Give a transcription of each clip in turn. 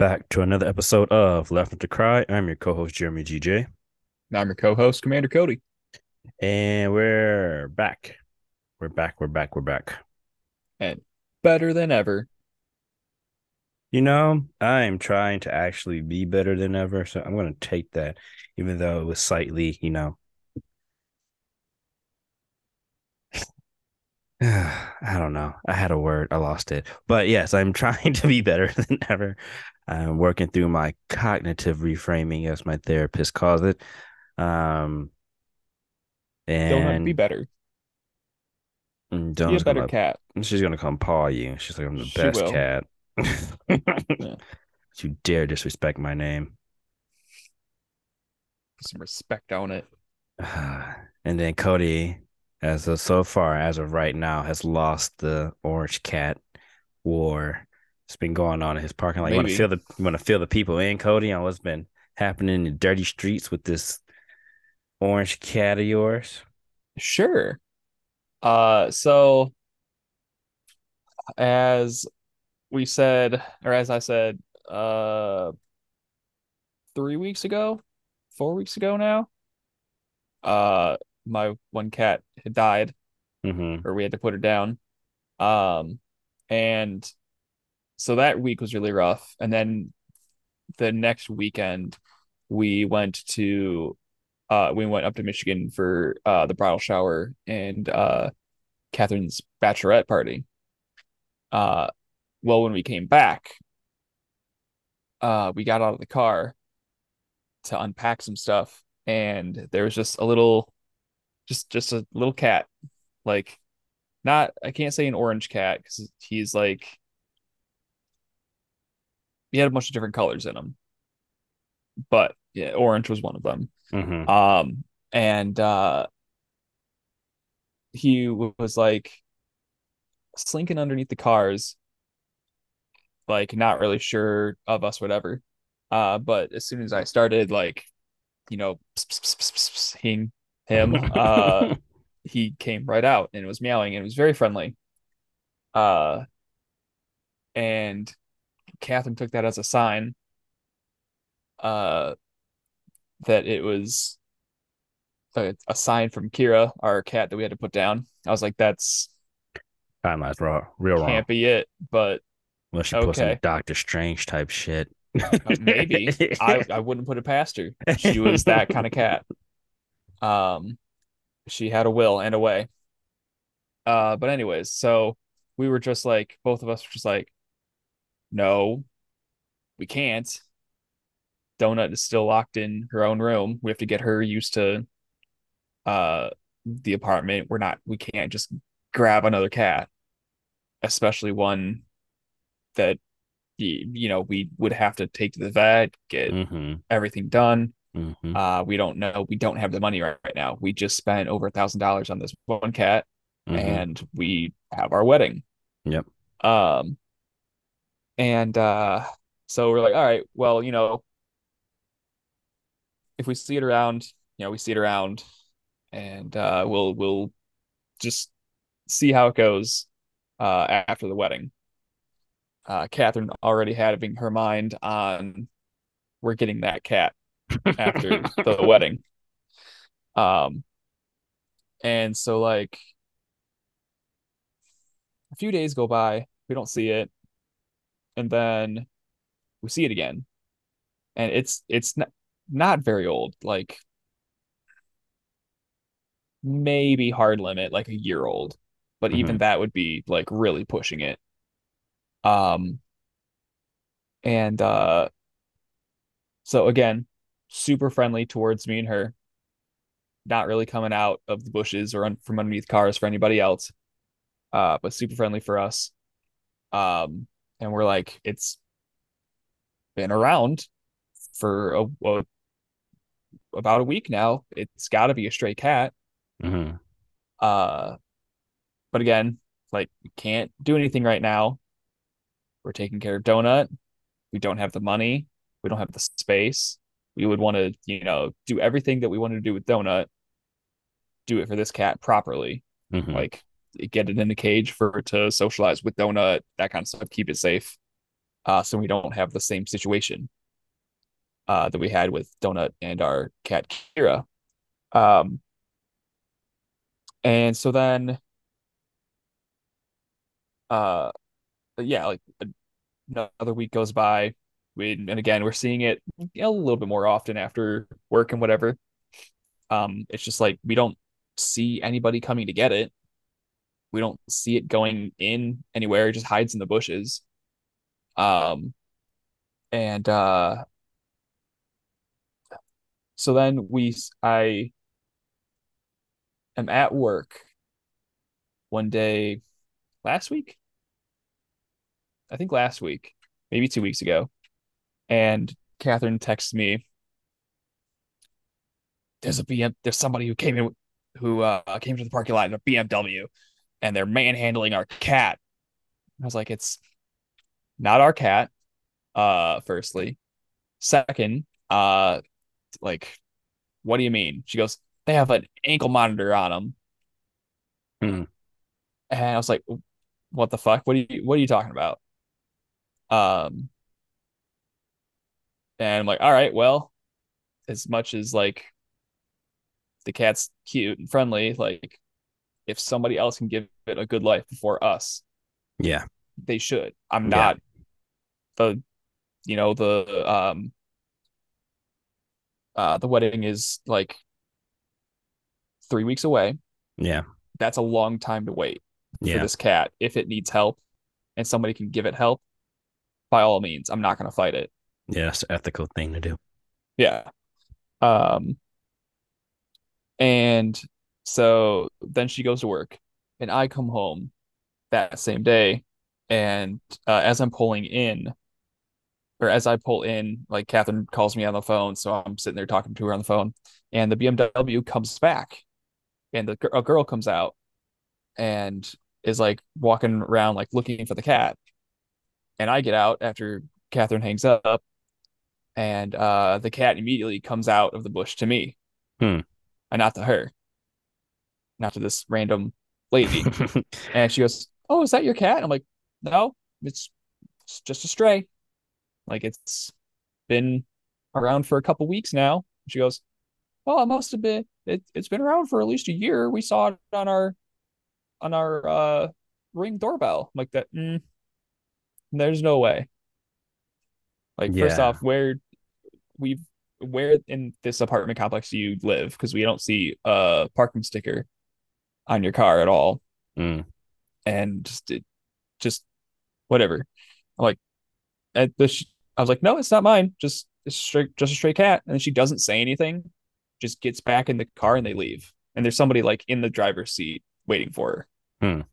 welcome back to another episode of Laugh Not to Cry. I'm your co-host, Jeremy GJ. And I'm your co-host, Commander Cody. And we're back. We're back. And better than ever. You know, I'm trying to actually be better than ever, so I'm going to take that, even though it was slightly, you know. I don't know. I had a word. I lost it. But yes, I'm trying to be better than ever. I'm working through my cognitive reframing, as my therapist calls it. And don't have to be better. Be a better cat. She's going to come paw you. She's like, I'm the best cat. Yeah. You dare disrespect my name. Put some respect on it. And then Cody, as of right now, has lost the orange cat war. It's been going on in his parking lot. Maybe. You want to feel the people in, Cody, on what's been happening in the dirty streets with this orange cat of yours? Sure. So as we said, or as I said, 4 weeks ago now, my one cat had died, or we had to put her down, and so that week was really rough. And then the next weekend, we went up to Michigan for the bridal shower and Catherine's bachelorette party. Well, when we came back, we got out of the car to unpack some stuff, and there was just a little cat, like, not, I can't say an orange cat because he had a bunch of different colors in him, but yeah, orange was one of them. And he was like slinking underneath the cars, like not really sure of us, whatever. But as soon as I started, like, you know, seeing him, he came right out and was meowing, and it was very friendly. And Catherine took that as a sign that it was a sign from Kira, our cat that we had to put down. I was like, that's timeline's wrong, real wrong. Can't be it, but unless you put some Doctor Strange type shit. Maybe. I wouldn't put it past her. She was that kind of cat. She had a will and a way. But anyways, so we were just like, both of us were just like, no, we can't. Donut is still locked in her own room. We have to get her used to the apartment. We can't just grab another cat, especially one that, you know, we would have to take to the vet, get everything done. We don't know. We don't have the money right now. We just spent over $1,000 on this one cat, and we have our wedding. Yep. And so we're like, all right, well, you know, if we see it around, you know, we see it around, and we'll just see how it goes after the wedding. Catherine already had her mind on, we're getting that cat after the wedding. And so, like, a few days go by, we don't see it, and then we see it again, and it's not very old, like maybe hard limit, like a year old, but even that would be like really pushing it. And so again, super friendly towards me and her, not really coming out of the bushes or from underneath cars for anybody else, but super friendly for us. And we're like, it's been around for about a week now. It's got to be a stray cat. But again, like, we can't do anything right now. We're taking care of Donut. We don't have the money. We don't have the space. We would want to, you know, do everything that we wanted to do with Donut, do it for this cat properly. Like, get it in a cage to socialize with Donut, that kind of stuff, keep it safe. so we don't have the same situation that we had with Donut and our cat Kira. And so then, yeah, like another week goes by. And again, we're seeing it a little bit more often after work and whatever. It's just like we don't see anybody coming to get it. We don't see it going in anywhere. It just hides in the bushes. So then I am at work one day last week. I think last week, maybe 2 weeks ago. And Catherine texts me, there's somebody who came in, who came to the parking lot in a BMW, and they're manhandling our cat. I was like, it's not our cat, firstly. Second, like, what do you mean? She goes, they have an ankle monitor on them. And I was like, what the fuck? What are you talking about? And I'm like, all right, well, as much as like the cat's cute and friendly, like if somebody else can give it a good life before us, yeah, they should. I'm not the wedding is like 3 weeks away. Yeah. That's a long time to wait for this cat. If it needs help and somebody can give it help, by all means, I'm not going to fight it. Yeah, it's an ethical thing to do. Yeah. And so then she goes to work, and I come home that same day. And as I pull in, like Catherine calls me on the phone. So I'm sitting there talking to her on the phone, and the BMW comes back, and a girl comes out and is like walking around, like looking for the cat. And I get out after Catherine hangs up, and the cat immediately comes out of the bush to me, and not to her, not to this random lady. And she goes, "Oh, is that your cat?" I'm like, "No, it's just a stray. Like, it's been around for a couple weeks now." She goes, "Well, it must have been. It's been around for at least a year. We saw it on our Ring doorbell." I'm like, that. There's no way. Like, first off, where in this apartment complex do you live? Because we don't see a parking sticker on your car at all. And just whatever. I'm like, I was like, "No, it's not mine. Just a stray cat." And then she doesn't say anything, just gets back in the car, and they leave. And there's somebody like in the driver's seat waiting for her.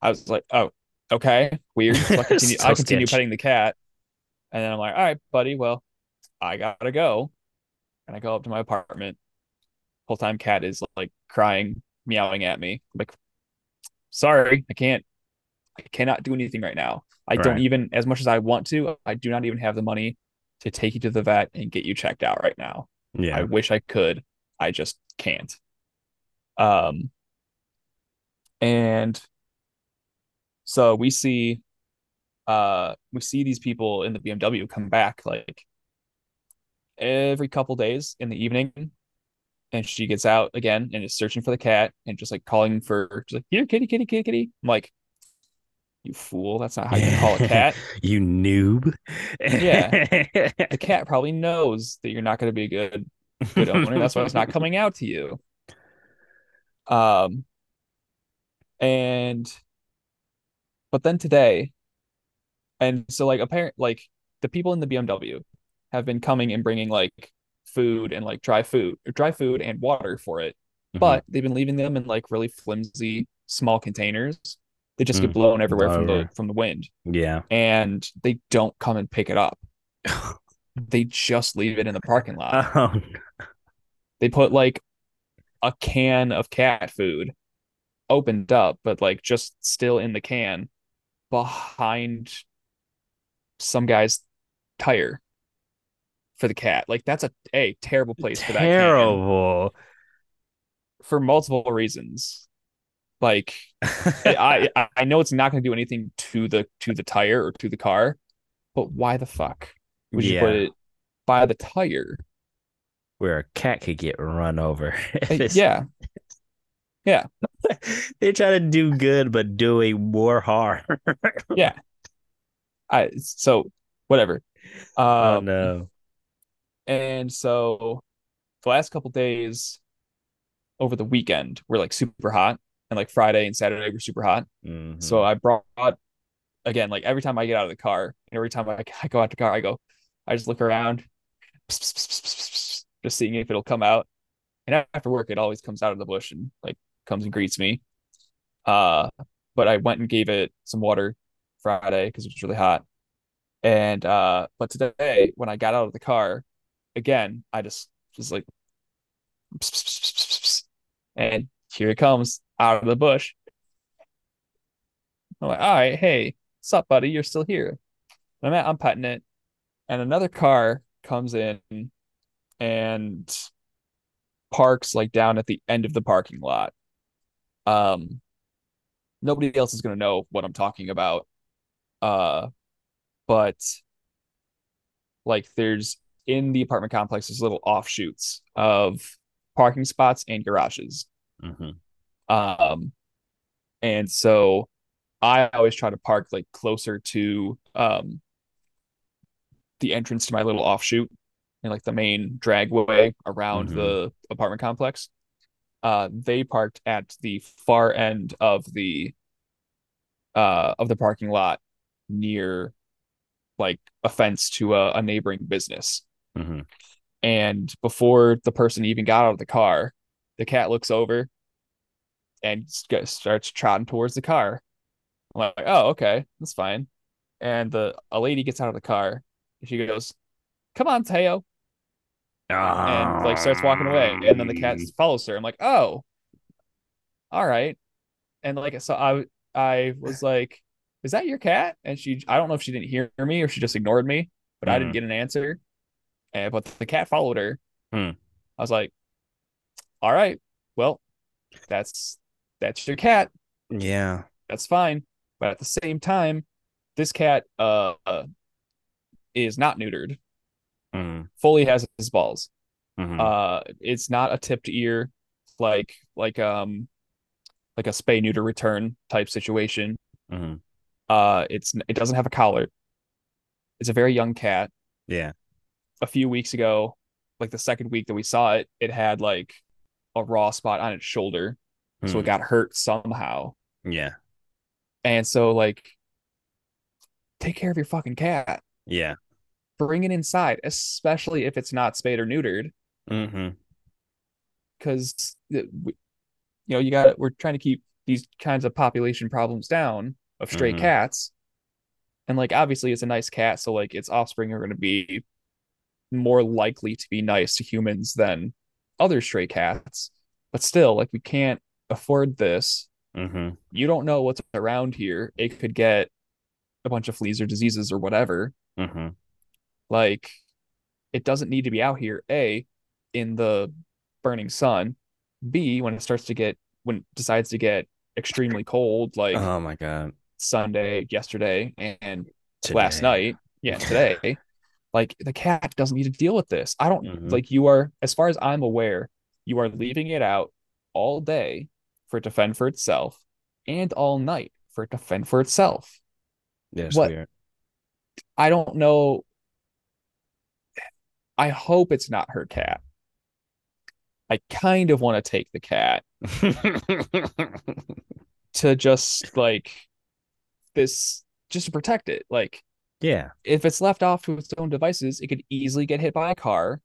I was like, "Oh, okay, weird." So I continue petting the cat. And then I'm like, "All right, buddy, well, I gotta go." And I go up to my apartment. Whole time cat is like crying, meowing at me. I'm like, "Sorry, I cannot do anything right now. Don't even, as much as I want to, I do not even have the money to take you to the vet and get you checked out right now. Yeah. I wish I could. I just can't." And so we see these people in the BMW come back like every couple days in the evening, and she gets out again and is searching for the cat and just like calling for, just like, "Here, kitty, kitty, kitty, kitty." I'm like, "You fool, that's not how you call a cat." You noob. Yeah. The cat probably knows that you're not going to be a good owner. That's why it's not coming out to you. But then today, and so, like, apparently, like, the people in the BMW have been coming and bringing, like, food and, like, dry food and water for it. But they've been leaving them in, like, really flimsy, small containers. They just get blown everywhere from the wind. Yeah. And they don't come and pick it up. They just leave it in the parking lot. Oh. They put, like, a can of cat food opened up, but, like, just still in the can behind some guy's tire for the cat. Like, that's a terrible place for that cat. Terrible. For multiple reasons. Like, I know it's not going to do anything to the tire or to the car, But why the fuck would you put it by the tire? Where a cat could get run over. Yeah. Yeah. They try to do good, but doing more harm. Yeah. So whatever. Oh, no. And so the last couple days over the weekend were like super hot, and like Friday and Saturday were super hot. Mm-hmm. So I brought, again, like every time I get out of the car, and every time I go out the car, I just look around, just seeing if it'll come out. And after work, it always comes out of the bush and like comes and greets me. But I went and gave it some water Friday because it was really hot. And but today when I got out of the car, again, I just was like, and here it comes out of the bush. I'm like, all right, hey, what's up, buddy? You're still here. And I'm petting it, and another car comes in and parks like down at the end of the parking lot. Nobody else is going to know what I'm talking about. But like there's in the apartment complex, there's little offshoots of parking spots and garages. Mm-hmm. And so I always try to park like closer to the entrance to my little offshoot and like the main dragway around mm-hmm. the apartment complex. They parked at the far end of the parking lot near like a fence to a neighboring business. Mm-hmm. And before the person even got out of the car, the cat looks over and starts trotting towards the car. I'm like, oh, okay, that's fine. And a lady gets out of the car. And she goes, come on, Teo. And like starts walking away. And then the cat follows her. I'm like, oh, all right. And like, so I was like, is that your cat? And I don't know if she didn't hear me or she just ignored me, but I didn't get an answer. But the cat followed her. Mm. I was like, all right, well, that's your cat. Yeah, that's fine. But at the same time, this cat is not neutered. Mm. Fully has his balls. Mm-hmm. It's not a tipped ear, like a spay neuter return type situation. Mm-hmm. It doesn't have a collar. It's a very young cat. Yeah. A few weeks ago, like the second week that we saw it, it had like a raw spot on its shoulder, so it got hurt somehow. Yeah. And so like, take care of your fucking cat. Yeah. Bring it inside, especially if it's not spayed or neutered. Mm-hmm. Because we're trying to keep these kinds of population problems down of stray cats, and like obviously it's a nice cat, so like its offspring are going to be more likely to be nice to humans than other stray cats. But still, like, we can't afford this. Mm-hmm. You don't know what's around here. It could get a bunch of fleas or diseases or whatever. Mm-hmm. Like, it doesn't need to be out here, A, in the burning sun, B, when it decides to get extremely cold, like, oh my god, Sunday, yesterday, and today. Last night, yeah, today. Like, the cat doesn't need to deal with this. I don't like, you are, as far as I'm aware, you are leaving it out all day for it to fend for itself and all night for it to fend for itself. Yes, yeah, I don't know. I hope it's not her cat. I kind of want to take the cat to just like this, just to protect it. Like, yeah, if it's left off to its own devices, it could easily get hit by a car.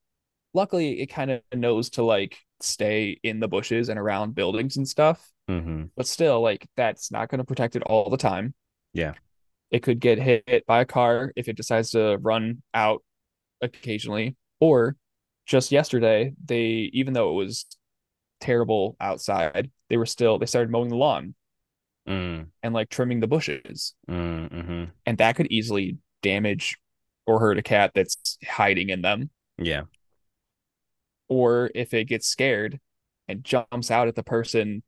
Luckily, it kind of knows to like stay in the bushes and around buildings and stuff. Mm-hmm. But still, like, that's not going to protect it all the time. Yeah, it could get hit by a car if it decides to run out occasionally. Or just yesterday, even though it was terrible outside, they started mowing the lawn. Mm. And like trimming the bushes, and that could easily damage or hurt a cat that's hiding in them. Yeah. Or if it gets scared and jumps out at the person,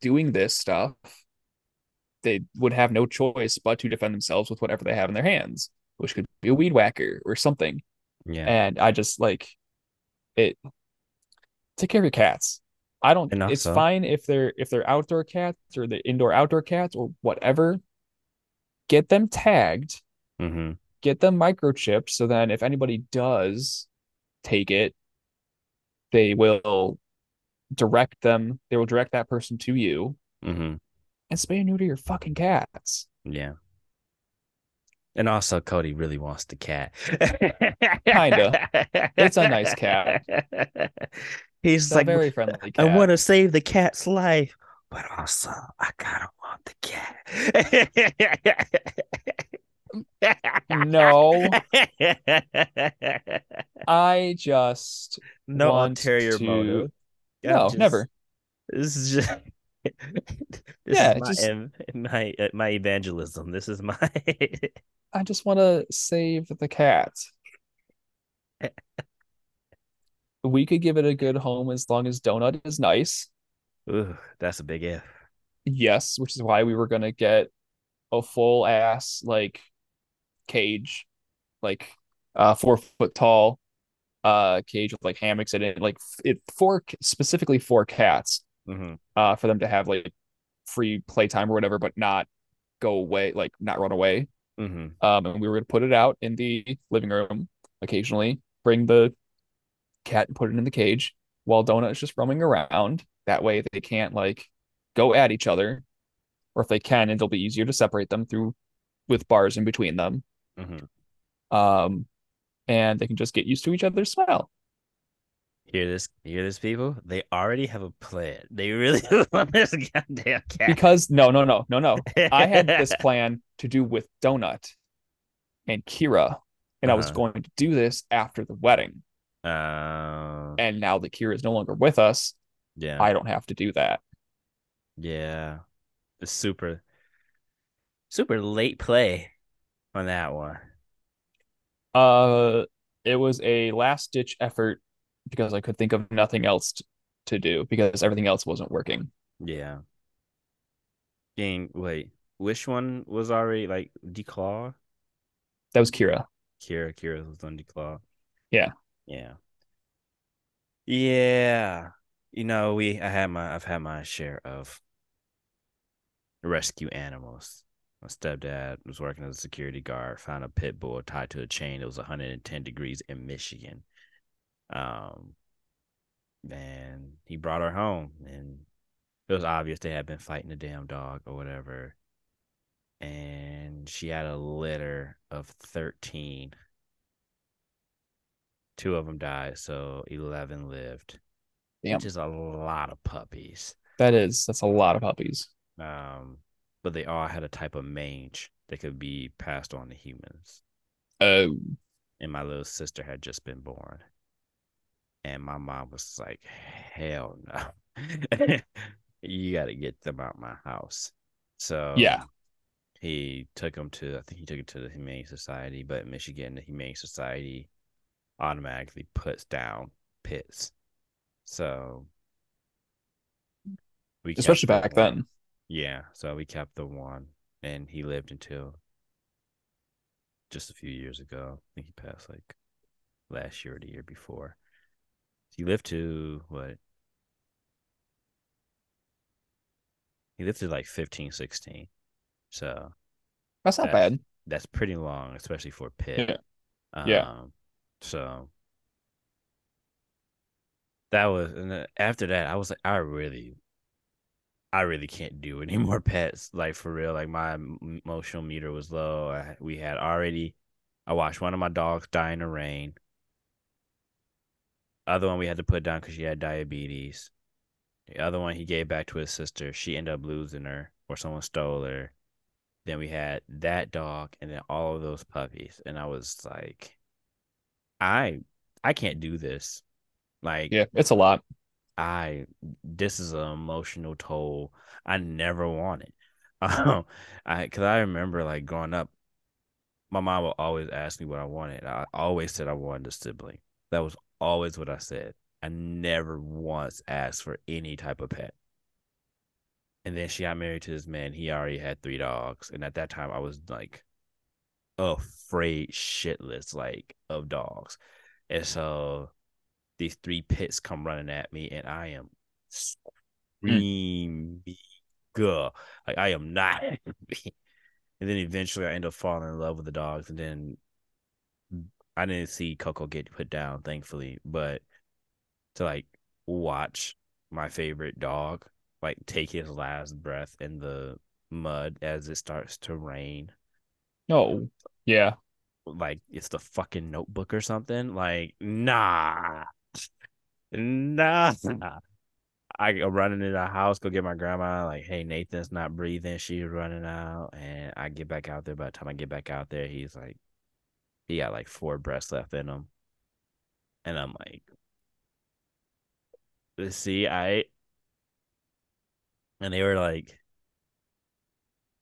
doing this stuff, they would have no choice but to defend themselves with whatever they have in their hands, which could be a weed whacker or something. Yeah. And I just like it. Take care of your cats. I don't. Enough it's so. Fine if they're outdoor cats or the indoor outdoor cats or whatever. Get them tagged. Mm-hmm. Get them microchipped. So then, if anybody does take it, they will direct them. They will direct that person to you. Mm-hmm. And spay and neuter your fucking cats. Yeah. And also, Cody really wants the cat. Kinda. It's a nice cat. He's it's like, a very friendly cat. I want to save the cat's life, but also, I gotta want the cat. No. I just. No want ulterior to... motive. No, just... never. This is just. This is my evangelism. This is my. I just want to save the cat. We could give it a good home as long as Donut is nice. Ooh, that's a big if. Yes, which is why we were gonna get a full ass like cage, like 4 foot tall, cage with like hammocks in it, like it specifically for cats. Mm-hmm. For them to have like free playtime or whatever, but not go away, like not run away. Mm-hmm. And we were going to put it out in the living room occasionally, bring the cat and put it in the cage while Donut is just roaming around. That way they can't like go at each other, or if they can, it'll be easier to separate them through with bars in between them. Mm-hmm. And they can just get used to each other's smell. Hear this, people? They already have a plan. They really want this goddamn cat. Because, no. I had this plan to do with Donut and Kira, and I was going to do this after the wedding. And now that Kira is no longer with us, yeah, I don't have to do that. Yeah. It's super, super late play on that one. It was a last-ditch effort. Because I could think of nothing else to do because everything else wasn't working. Yeah. Dang, wait. Which one was already like declaw? That was Kira. Kira was on declaw. Yeah. Yeah. Yeah. You know, I've had my share of rescue animals. My stepdad was working as a security guard, found a pit bull tied to a chain that was 110 degrees in Michigan. And he brought her home, and it was obvious they had been fighting the damn dog or whatever. And she had a litter of 13. 2 of them died, so 11 lived. Damn. Which is a lot of puppies. That's a lot of puppies. But they all had a type of mange that could be passed on to humans. Oh. And my little sister had just been born. And my mom was like, hell no. You got to get them out of my house. So yeah, he took him to the Humane Society. But in Michigan, the Humane Society automatically puts down pits. So we especially back then. Yeah. So we kept the one. And he lived until just a few years ago. I think he passed like last year or the year before. He lived to what? He lived to like 15, 16. So that's not bad. That's pretty long, especially for a pit. Yeah. So that was, and after that, I was like, I really can't do any more pets. Like for real, like my emotional meter was low. I watched one of my dogs die in the rain. Other one we had to put down because she had diabetes. The other one he gave back to his sister. She ended up losing her, or someone stole her. Then we had that dog, and then all of those puppies. And I was like, I can't do this. Like, yeah, it's a lot. This is an emotional toll I never wanted. Because I remember like growing up, my mom would always ask me what I wanted. I always said I wanted a sibling. That was always what I said. I never once asked for any type of pet. And then she got married to this man. He already had 3 dogs. And at that time, I was like afraid shitless like of dogs. And so these 3 pits come running at me, and I am screaming. Like, I am not happy. And then eventually I end up falling in love with the dogs. And then I didn't see Coco get put down, thankfully, but to like watch my favorite dog like take his last breath in the mud as it starts to rain. Oh, yeah. Like it's the fucking Notebook or something. Like, nah. I run into the house, go get my grandma, like, hey, Nathan's not breathing. She's running out. And I get back out there. By the time I get back out there, he's like, he got like 4 breaths left in him. And I'm like, let's see, and they were like,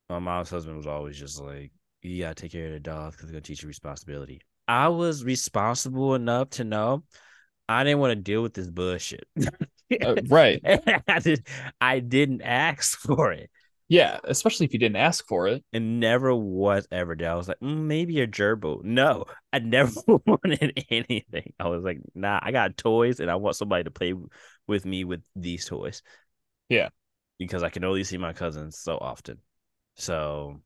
my mom's husband was always just like, you gotta take care of the dogs because they're gonna teach you responsibility. I was responsible enough to know I didn't want to deal with this bullshit. Right. I didn't ask for it. Yeah, especially if you didn't ask for it. It never was ever done. I was like, maybe a gerbil. No, I never wanted anything. I was like, nah, I got toys and I want somebody to play with me with these toys. Yeah. Because I can only see my cousins so often. So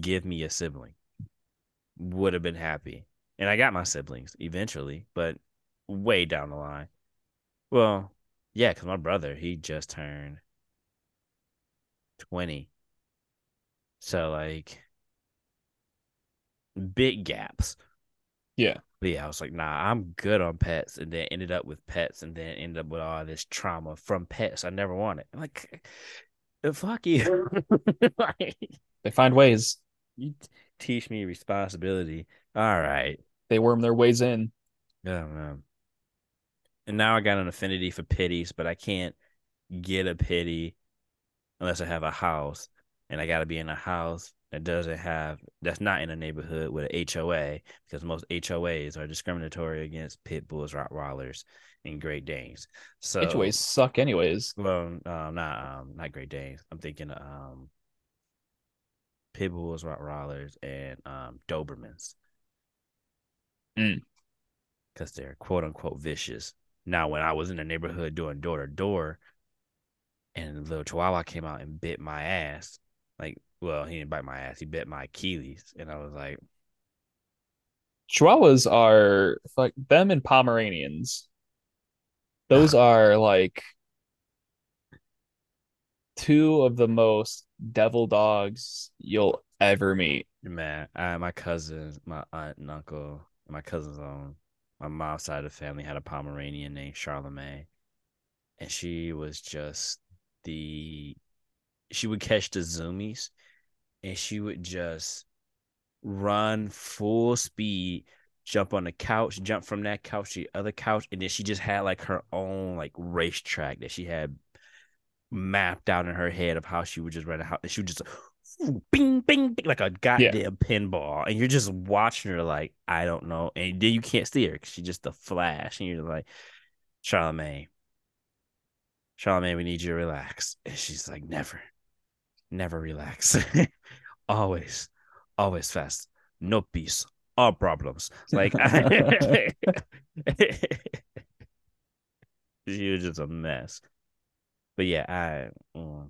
give me a sibling. Would have been happy. And I got my siblings eventually, but way down the line. Well, yeah, because my brother, he just turned 20. So, like, big gaps. Yeah. But yeah, I was like, nah, I'm good on pets. And then ended up with pets and then ended up with all this trauma from pets I never wanted. I'm like, fuck you. Like, they find ways. You teach me responsibility. All right. They worm their ways in. I don't know. And now I got an affinity for pitties, but I can't get a pitty unless I have a house, and I got to be in a house that that's not in a neighborhood with an HOA, because most HOAs are discriminatory against pit bulls, Rottweilers, and Great Danes. So HOAs suck anyways. Well, not Great Danes. I'm thinking pit bulls, Rottweilers, and Dobermans, because they're quote unquote vicious. Now, when I was in the neighborhood doing door to door, and little Chihuahua came out and bit my ass. Like, well, he didn't bite my ass. He bit my Achilles. And I was like... Chihuahuas are... like them and Pomeranians. Those are, like... 2 of the most devil dogs you'll ever meet. Man, my cousins, my aunt and uncle, my cousins on my mom's side of the family had a Pomeranian named Charlemagne. And she was just... she would catch the zoomies and she would just run full speed, jump on the couch, jump from that couch to the other couch, and then she just had like her own like racetrack that she had mapped out in her head of how she would just run out, and she would just bing, bing, bing, like a goddamn pinball, and you're just watching her like, I don't know, and then you can't see her because she's just a flash, and you're like, Charlamagne, we need you to relax. And she's like, never relax. always fast. No peace. All problems. Like, she was just a mess. But yeah, the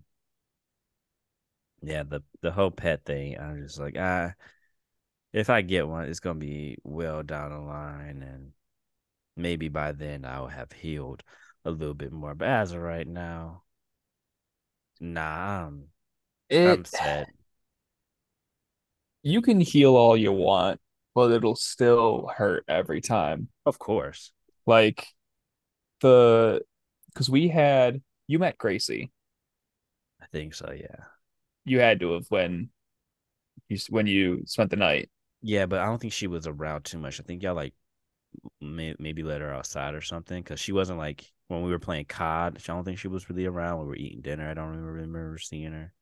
whole pet thing, I'm just like, if I get one, it's going to be well down the line. And maybe by then I'll have healed a little bit more, but as of right now, nah, I'm sad. You can heal all you want, but it'll still hurt every time. Of course. Like, because you met Gracie. I think so, yeah. You had to have when you spent the night. Yeah, but I don't think she was around too much. I think y'all, like, maybe let her outside or something, because she wasn't like, when we were playing COD, I don't think she was really around. When we were eating dinner, I don't remember seeing her.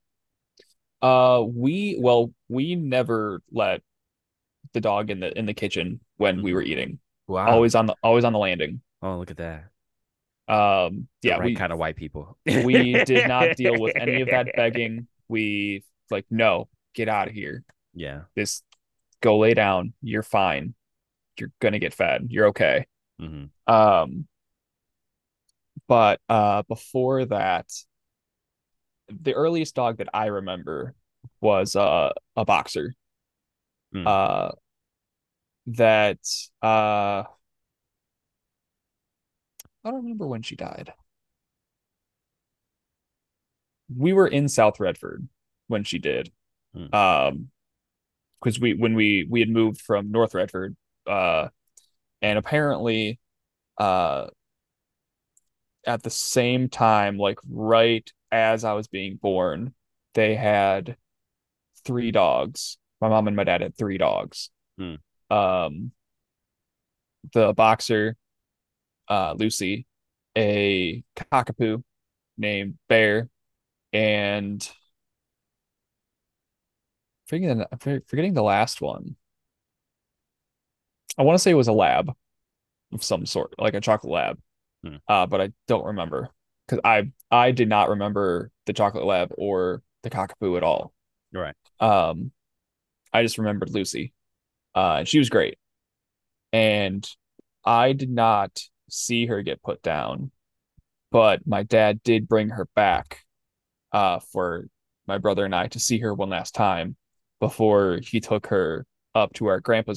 We never let the dog in the kitchen when we were eating. Wow. Always on the landing. Oh, look at that. Kind of white people. We did not deal with any of that begging. We like, no, get out of here. Yeah. This, go lay down. You're fine. You're going to get fed. You're okay. Mm-hmm. But before that, the earliest dog that I remember was a boxer. Mm. I don't remember when she died. We were in South Redford when she did. Mm. Because we had moved from North Redford, and apparently at the same time, like right as I was being born, they had 3 dogs. My mom and my dad had 3 dogs. Mm. The boxer, Lucy, a cockapoo named Bear, and forgetting the last one. I want to say it was a lab of some sort, like a chocolate lab. Hmm. But I don't remember, because I did not remember the chocolate lab or the cockapoo at all. Right. I just remembered Lucy. She was great. And I did not see her get put down, but my dad did bring her back for my brother and I to see her one last time before he took her up to our grandma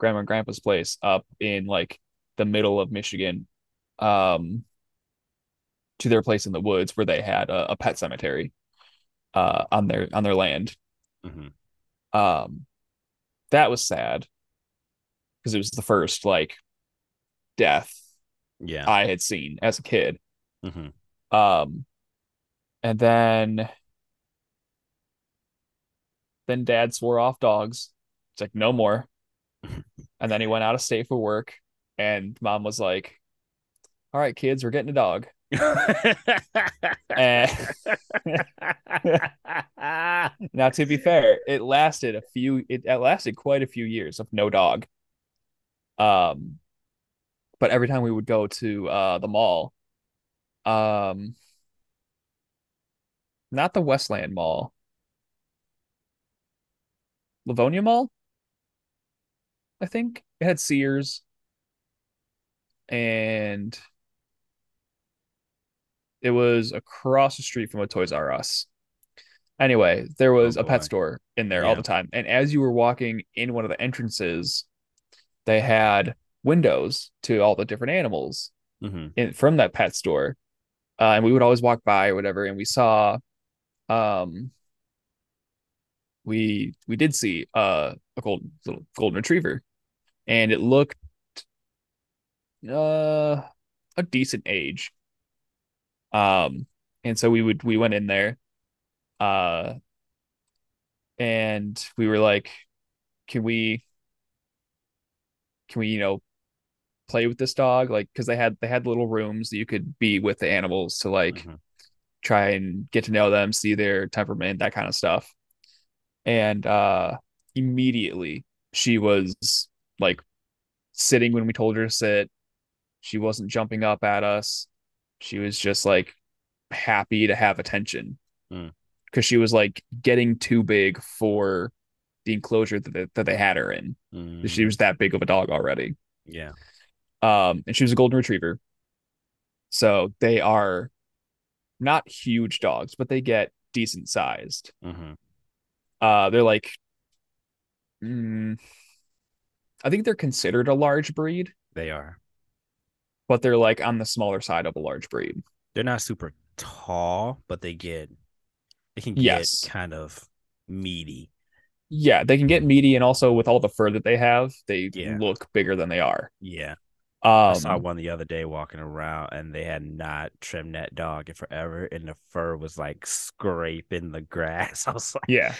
and grandpa's place up in like the middle of Michigan, to their place in the woods where they had a pet cemetery on their land. Mm-hmm. That was sad because it was the first like death I had seen as a kid. Mm-hmm. And then dad swore off dogs. It's like, no more. And then he went out of state for work, and mom was like, all right, kids, we're getting a dog. Now, to be fair, it lasted quite a few years of no dog. But every time we would go to the mall, not the Westland Mall, Livonia Mall, I think it had Sears, and it was across the street from a Toys R Us. Anyway, there was a pet store in there all the time. And as you were walking in one of the entrances, they had windows to all the different animals from that pet store. And we would always walk by or whatever. And we saw, we did see a golden retriever, and it looked a decent age. And so we went in there, and we were like, can we, play with this dog? Like, cause they had little rooms that you could be with the animals to like try and get to know them, see their temperament, that kind of stuff. And, immediately she was like sitting when we told her to sit. She wasn't jumping up at us. She was just like happy to have attention because she was like getting too big for the enclosure that they had her in. Mm. She was that big of a dog already. Yeah. And she was a golden retriever. So they are not huge dogs, but they get decent sized. Mm-hmm. They're like, I think they're considered a large breed. They are. But they're like on the smaller side of a large breed. They're not super tall, but they can get kind of meaty. Yeah, they can get meaty, and also with all the fur that they have, they look bigger than they are. Yeah. I saw one the other day walking around, and they had not trimmed that dog in forever, and the fur was like scraping the grass. I was like, yeah,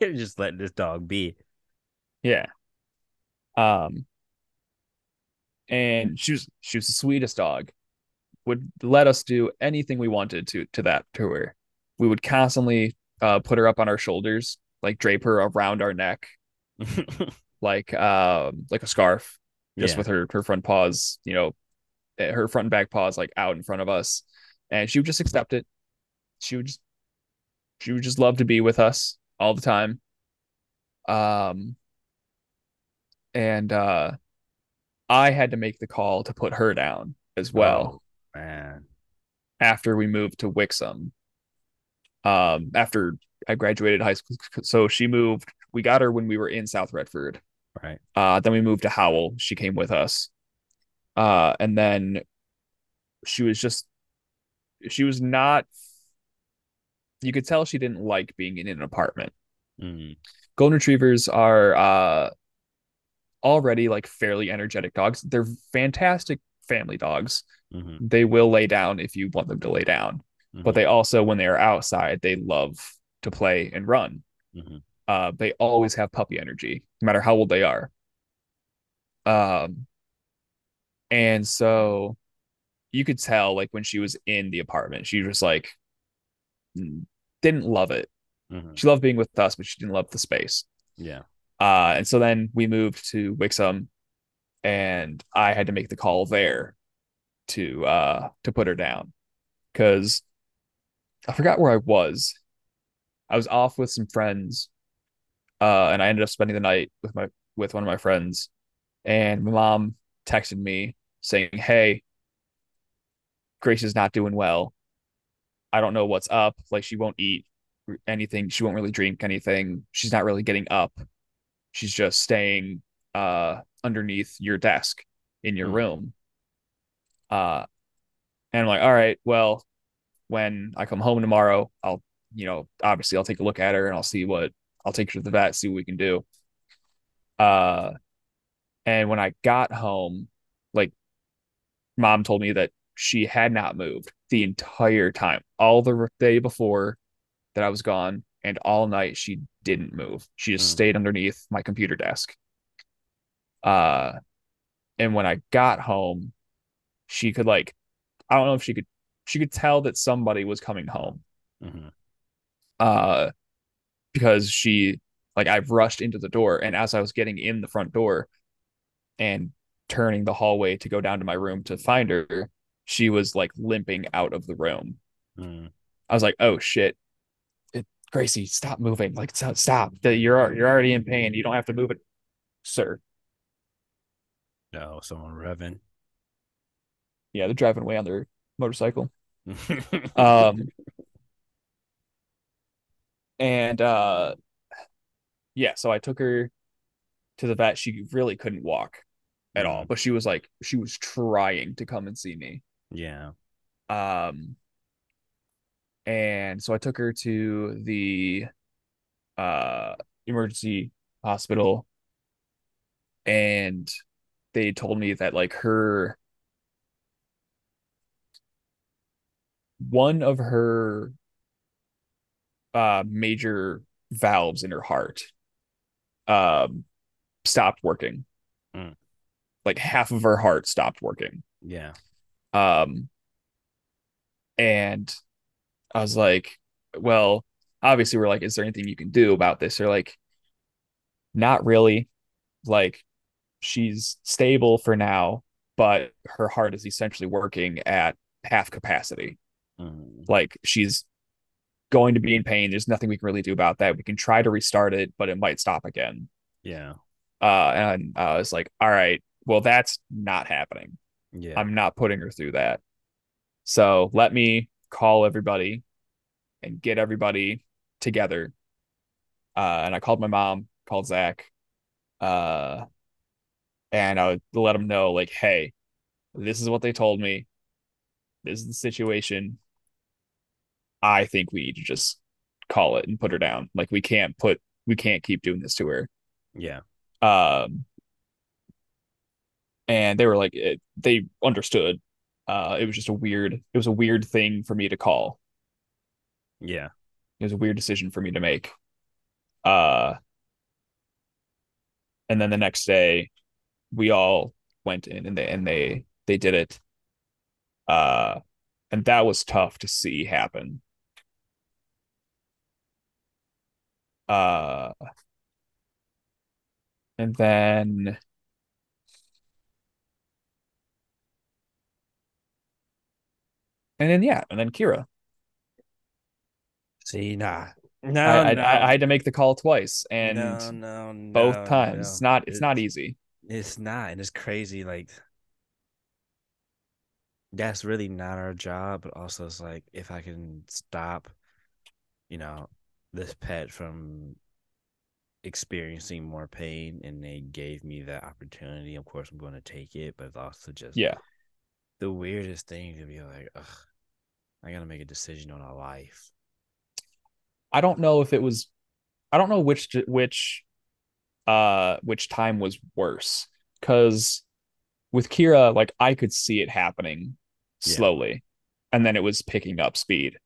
just letting this dog be. Yeah. And she was the sweetest dog. Would let us do anything we wanted to her. We would constantly put her up on our shoulders, like drape her around our neck, like a scarf, just with her front paws, her front and back paws like out in front of us, and she would just accept it. She would just love to be with us all the time. And I had to make the call to put her down as well. Oh, man. After we moved to Wixom, after I graduated high school. So she moved, we got her when we were in South Redford. Right. Then we moved to Howell. She came with us. And then she was not, you could tell she didn't like being in an apartment. Mm. Golden Retrievers are already like fairly energetic dogs. They're fantastic family dogs. Mm-hmm. They will lay down if you want them to lay down. Mm-hmm. But they also, when they are outside, they love to play and run. Mm-hmm. They always have puppy energy, no matter how old they are. And so you could tell, like, when she was in the apartment, she was like, didn't love it. Mm-hmm. She loved being with us, but she didn't love the space. Yeah. And so then we moved to Wixom, and I had to make the call there to put her down, because I forgot where I was. I was off with some friends, and I ended up spending the night with one of my friends. And my mom texted me saying, "Hey, Grace is not doing well. I don't know what's up. Like, she won't eat anything. She won't really drink anything. She's not really getting up. She's just staying underneath your desk in your room." And I'm like, all right, well, when I come home tomorrow, I'll take a look at her, and I'll take her to the vet, see what we can do. And when I got home, like, mom told me that she had not moved the entire time, all the day before that I was gone, and all night she didn't move. She just stayed underneath my computer desk. And when I got home, she could, like, I don't know if she could tell that somebody was coming home. Mm-hmm. Because she, like, I've rushed into the door, and as I was getting in the front door and turning the hallway to go down to my room to find her, she was, like, limping out of the room. Mm. I was like, oh shit, Gracie, stop moving. Like, stop. You're already in pain. You don't have to move it, sir. No, someone revving. Yeah, they're driving away on their motorcycle. So I took her to the vet. She really couldn't walk at all, but she was trying to come and see me. Yeah. And so I took her to the emergency hospital, and they told me that, like, her, one of her major valves in her heart stopped working. Mm. Like, half of her heart stopped working. Yeah. And I was like, well, obviously we're like, is there anything you can do about this? They're like, not really. Like, she's stable for now, but her heart is essentially working at half capacity. Like, she's going to be in pain. There's nothing we can really do about that. We can try to restart it, but it might stop again. Yeah. And I was like, all right, well, that's not happening. Yeah. I'm not putting her through that. So let me call everybody and get everybody together. And I called my mom, called Zach, and I would let them know, like, hey, this is what they told me. This is the situation. I think we need to just call it and put her down. Like, we can't keep doing this to her. Yeah. And they were like, they understood. It was just a weird thing for me to call. Yeah. It was a weird decision for me to make. And then the next day we all went in, and they did it. And that was tough to see happen. And then And then Kira. See, I had to make the call twice, and both times. No. It's not easy. It's not, and it's crazy. Like, that's really not our job, but also it's like, if I can stop, this pet from experiencing more pain, and they gave me that opportunity, of course I'm going to take it, but it's also just the weirdest thing to be like, ugh, I gotta make a decision on our life. I don't know if it was, I don't know which time was worse, because with Kira, like, I could see it happening slowly, and then it was picking up speed,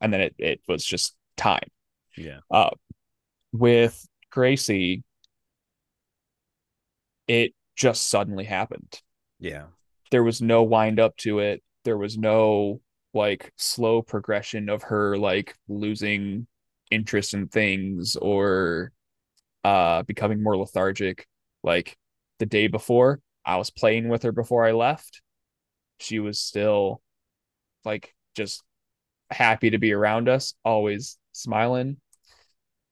and then it was just time. With Gracie, it just suddenly happened. Yeah. There was no wind up to it. There was no like slow progression of her like losing interest in things or becoming more lethargic. Like, the day before, I was playing with her before I left. She was still like just happy to be around us, always smiling.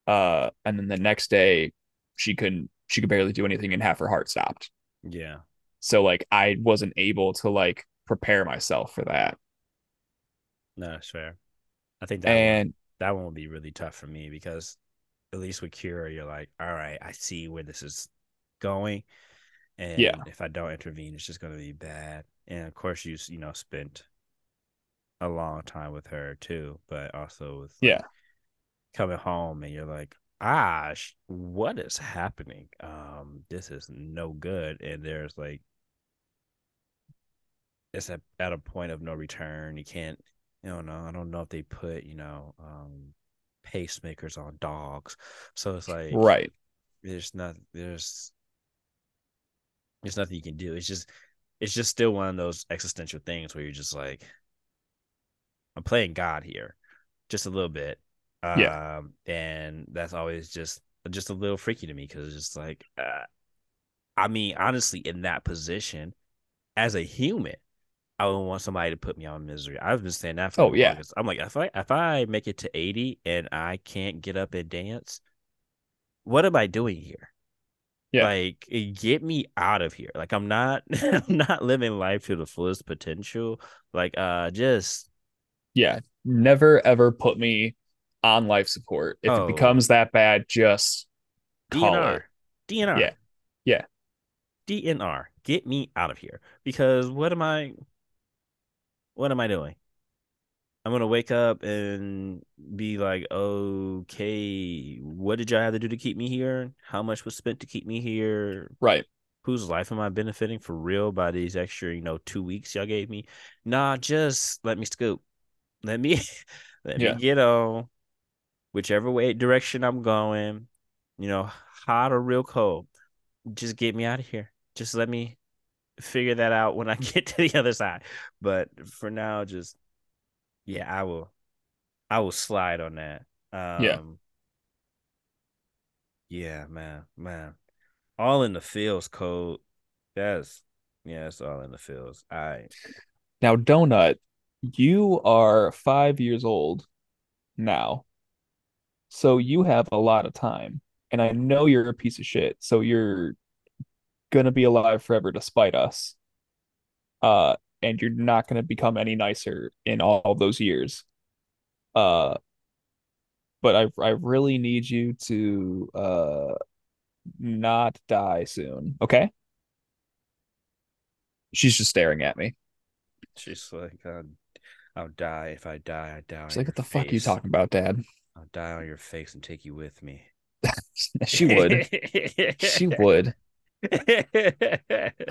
And then the next day she could barely do anything, and half her heart stopped. Yeah. So like, I wasn't able to like prepare myself for that. No, that's fair. I think that one would be really tough for me, because at least with Kira, you're like, all right, I see where this is going. And if I don't intervene, it's just going to be bad. And of course you spent a long time with her too, but also with coming home and you're like, what is happening? This is no good. And there's like, it's at a point of no return. You can't, I don't know if they put, pacemakers on dogs. So it's like, right. There's nothing you can do. It's just still one of those existential things where you're just like, I'm playing God here just a little bit. And that's always just a little freaky to me, because it's just like, I mean, honestly, in that position as a human, I wouldn't want somebody to put me on misery. I've been saying that for longest. I'm like, if I make it to 80 and I can't get up and dance, what am I doing here? Yeah. Like, get me out of here. Like, I'm not living life to the fullest potential. Like, never ever put me on life support. If it becomes that bad, just call DNR. DNR. Yeah. DNR. Get me out of here. Because what am I doing? I'm gonna wake up and be like, okay, what did y'all have to do to keep me here? How much was spent to keep me here? Right. Whose life am I benefiting for real by these extra, 2 weeks y'all gave me? Nah, just let me scoop. Let me get on. Whichever way direction I'm going, hot or real cold, just get me out of here. Just let me figure that out when I get to the other side. But for now, just I will slide on that. Man. All in the fields, Code. That's all in the fields. All right. Now, Donut, you are 5 years old now. So you have a lot of time, and I know you're a piece of shit, so you're going to be alive forever despite us. And you're not going to become any nicer in all those years. But I really need you to not die soon, okay? She's just staring at me. She's like, I'll die. If I die, I die. She's like, what the fuck are you talking about, Dad? I'll die on your face and take you with me. She would.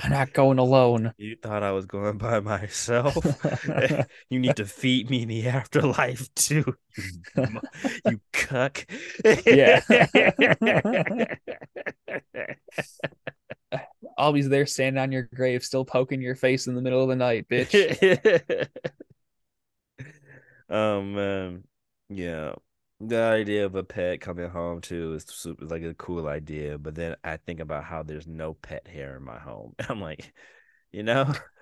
I'm not going alone. You thought I was going by myself? You need to feed me in the afterlife too. You cuck. Yeah. I'll be there standing on your grave, still poking your face in the middle of the night, bitch. Yeah. The idea of a pet coming home too is super, like, a cool idea, but then I think about how there's no pet hair in my home. I'm like,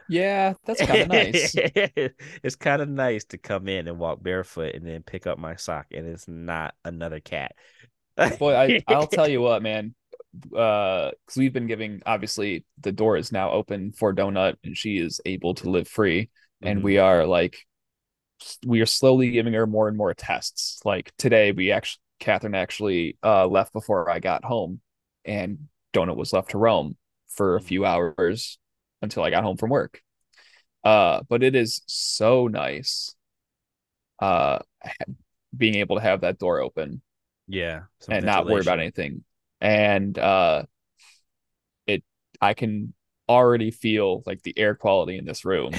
Yeah, that's kind of nice. It's kind of nice to come in and walk barefoot and then pick up my sock and it's not another cat. Boy, I'll tell you what, man. Because we've been giving, obviously, the door is now open for Donut and she is able to live free. Mm-hmm. And we are slowly giving her more and more tests. Like today, Catherine left before I got home and Donut was left to roam for a few hours until I got home from work. But it is so nice being able to have that door open. Yeah. And not worry about anything. And I can already feel like the air quality in this room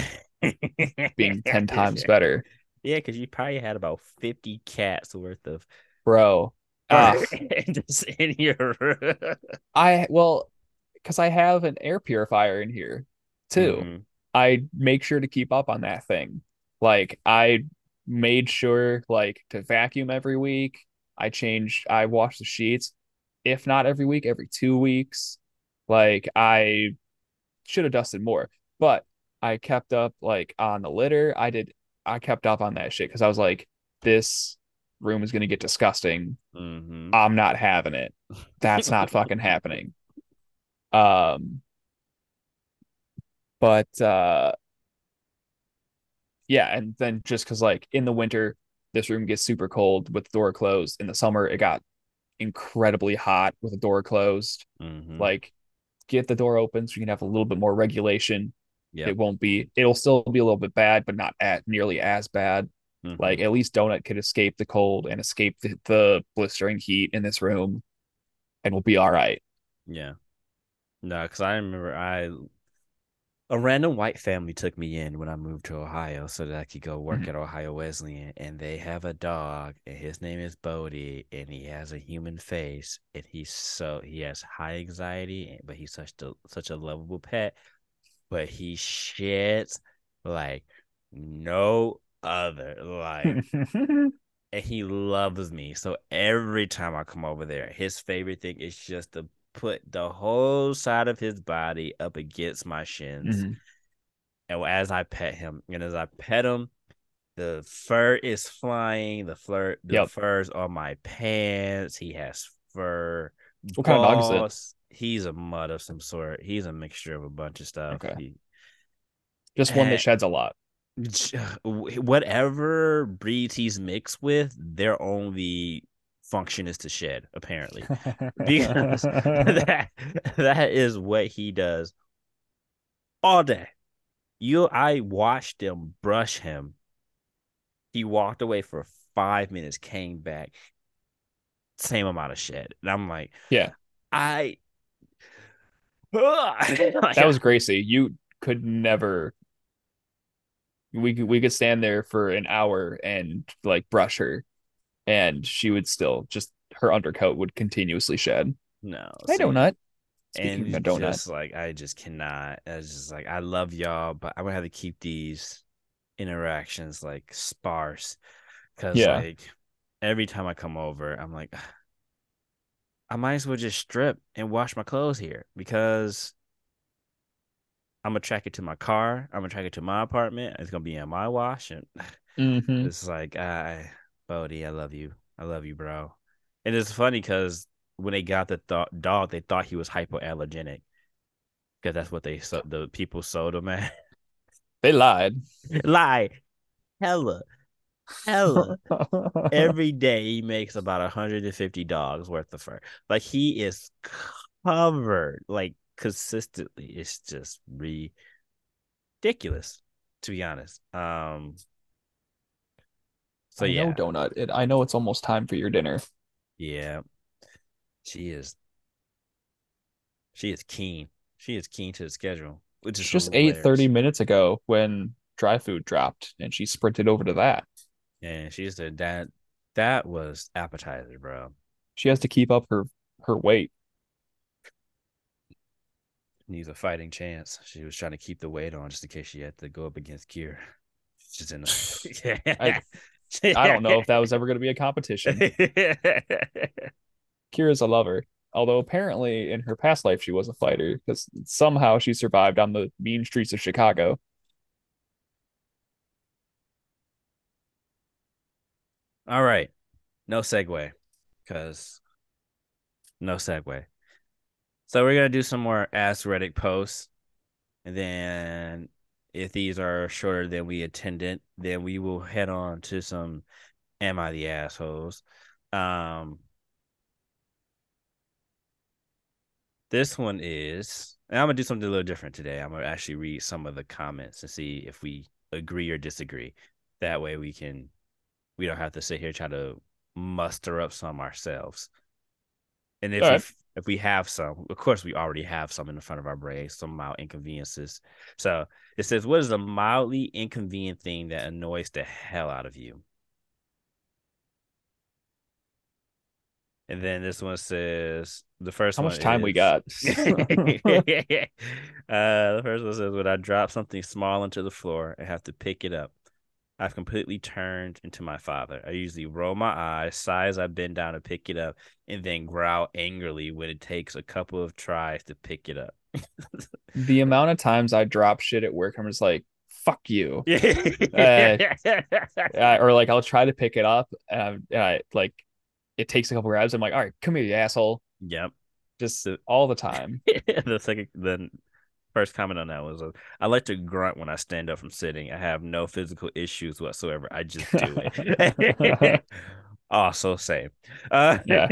being 10 times better. Yeah, because you probably had about 50 cats worth of just in your room. Because I have an air purifier in here too. Mm-hmm. I make sure to keep up on that thing. Like I made sure to vacuum every week. I wash the sheets, if not every week, every 2 weeks. Like I should have dusted more, but I kept up on the litter. I kept up on that shit because I was like, this room is going to get disgusting. Mm-hmm. I'm not having it. That's not fucking happening. And then just because in the winter this room gets super cold with the door closed. In the summer it got incredibly hot with the door closed. Mm-hmm. Get the door open so you can have a little bit more regulation. Yep. It'll still be a little bit bad, but not nearly as bad. Mm-hmm. At least Donut could escape the cold and escape the blistering heat in this room and we'll be all right. Yeah. No, because I remember a random white family took me in when I moved to Ohio so that I could go work at Ohio Wesleyan, and they have a dog, and his name is Bodie, and he has a human face, and he has high anxiety, but he's such a lovable pet, but he shits like no other, and he loves me. So every time I come over there, his favorite thing is just to put the whole side of his body up against my shins. Mm-hmm. And as I pet him, the fur is flying. The fur's on my pants. He has fur. What kind of dog is it? He's a mutt of some sort. He's a mixture of a bunch of stuff. Okay. One that sheds a lot. Whatever breeds he's mixed with, they're only function is to shed, apparently, because that is what he does all day. I watched him brush him. He walked away for 5 minutes, came back, same amount of shed, and I'm like, yeah, that was Gracie. You could never. We could stand there for an hour and brush her, and she would still her undercoat would continuously shed. No. Hey, Donut. Speaking of Donut. I just cannot. I was just I love y'all, but I'm going to have to keep these interactions sparse. Because every time I come over, I'm like, I might as well just strip and wash my clothes here. Because I'm going to track it to my car. I'm going to track it to my apartment. It's going to be in my wash. And it's Bodie, I love you. I love you, bro. And it's funny because when they got the dog, they thought he was hypoallergenic because that's what the people sold him at. They lied. Hella. Every day he makes about 150 dogs worth of fur. He is covered consistently. It's just ridiculous, to be honest. So I know, Donut. I know it's almost time for your dinner. Yeah, she is keen. She is keen to the schedule. Which is just 30 minutes ago when dry food dropped, and she sprinted over to that. And she said that was appetizer, bro. She has to keep up her weight. Needs a fighting chance. She was trying to keep the weight on just in case she had to go up against Kira. She's in. I don't know if that was ever going to be a competition. Kira's a lover. although apparently in her past life she was a fighter, because somehow she survived on the mean streets of Chicago. All right. No segue, because no segue. So we're going to do some more Ask Reddit posts. And then if these are shorter than we intended, then we will head on to some Am I the Assholes? This one is, and I'm going to do something a little different today. I'm going to actually read some of the comments and see if we agree or disagree. That way we don't have to sit here and try to muster up some ourselves. And if we have some, of course, we already have some in the front of our brain, some mild inconveniences. So it says, what is a mildly inconvenient thing that annoys the hell out of you? And then this one says, the first one is... How much time we got? The first one says, when I drop something small into the floor and have to pick it up, I've completely turned into my father. I usually roll my eyes, sigh as I bend down to pick it up, and then growl angrily when it takes a couple of tries to pick it up. The amount of times I drop shit at work, I'm just like, fuck you. Or like, I'll try to pick it up, and I, like, it takes a couple grabs. I'm like, all right, come here, you asshole. Yep. Just all the time. The first comment on that was, I like to grunt when I stand up from sitting. I have no physical issues whatsoever. I just do it. Also same. Yeah.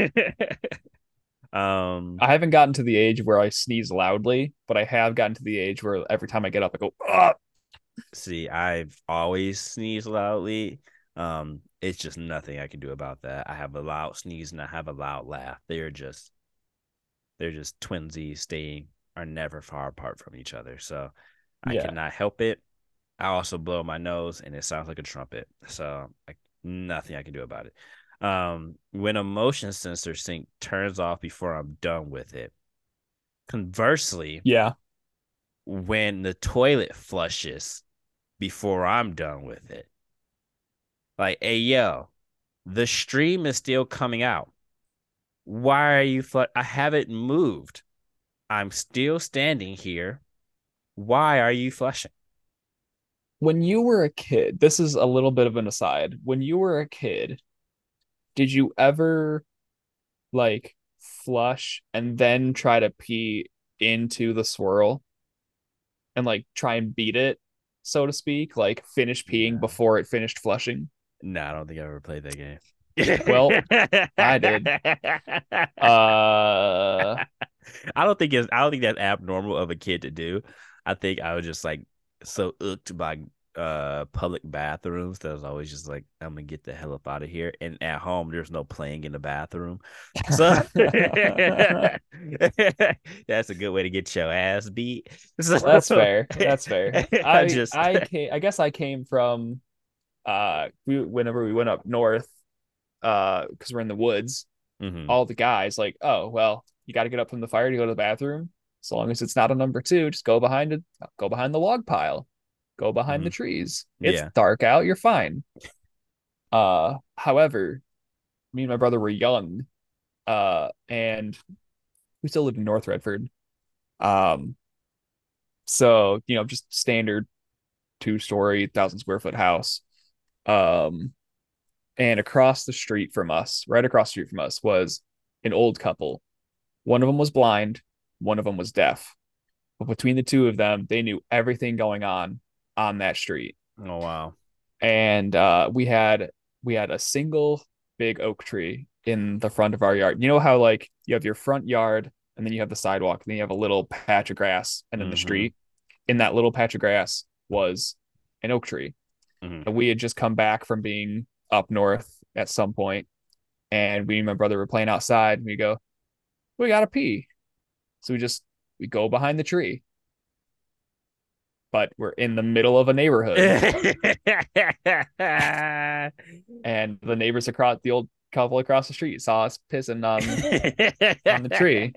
I haven't gotten to the age where I sneeze loudly, but I have gotten to the age where every time I get up, I go, ah! See, I've always sneezed loudly. It's just nothing I can do about that. I have a loud sneeze and I have a loud laugh. They're just twinsies. They are never far apart from each other. So I cannot help it. I also blow my nose and it sounds like a trumpet. So nothing I can do about it. When a motion sensor sync turns off before I'm done with it. Conversely, when the toilet flushes before I'm done with it. Like, hey, yo, the stream is still coming out. Why are you... I haven't moved. I'm still standing here. Why are you flushing? When you were a kid, this is a little bit of an aside. When you were a kid, did you ever, like, flush and then try to pee into the swirl? And, like, try and beat it, so to speak? Like, finish peeing before it finished flushing? No, I don't think I ever played that game. Well, I did. I don't think that's abnormal of a kid to do. I think I was just like so icked by public bathrooms that I was always just like, I'm gonna get the hell up out of here. And at home, there's no playing in the bathroom, so that's a good way to get your ass beat. So... Well, that's fair. That's fair. I guess I came from. Whenever we went up north, because we're in the woods, all the guys like, oh, well, you got to get up from the fire to go to the bathroom. As long as it's not a number two, just go behind the log pile, go behind the trees. It's dark out, you're fine. However, me and my brother were young, and we still lived in North Redford. So just standard 2-story, 1,000-square-foot house. And right across the street from us was an old couple. One of them was blind, one of them was deaf, but between the two of them, they knew everything going on that street. Oh wow. And we had a single big oak tree in the front of our yard. You know how like you have your front yard and then you have the sidewalk and then you have a little patch of grass and then the street? In that little patch of grass was an oak tree. And we had just come back from being up north at some point, and we and my brother were playing outside, and we go, we gotta pee. So we go behind the tree, but we're in the middle of a neighborhood. And the neighbors across, the old couple across the street, saw us pissing on the tree.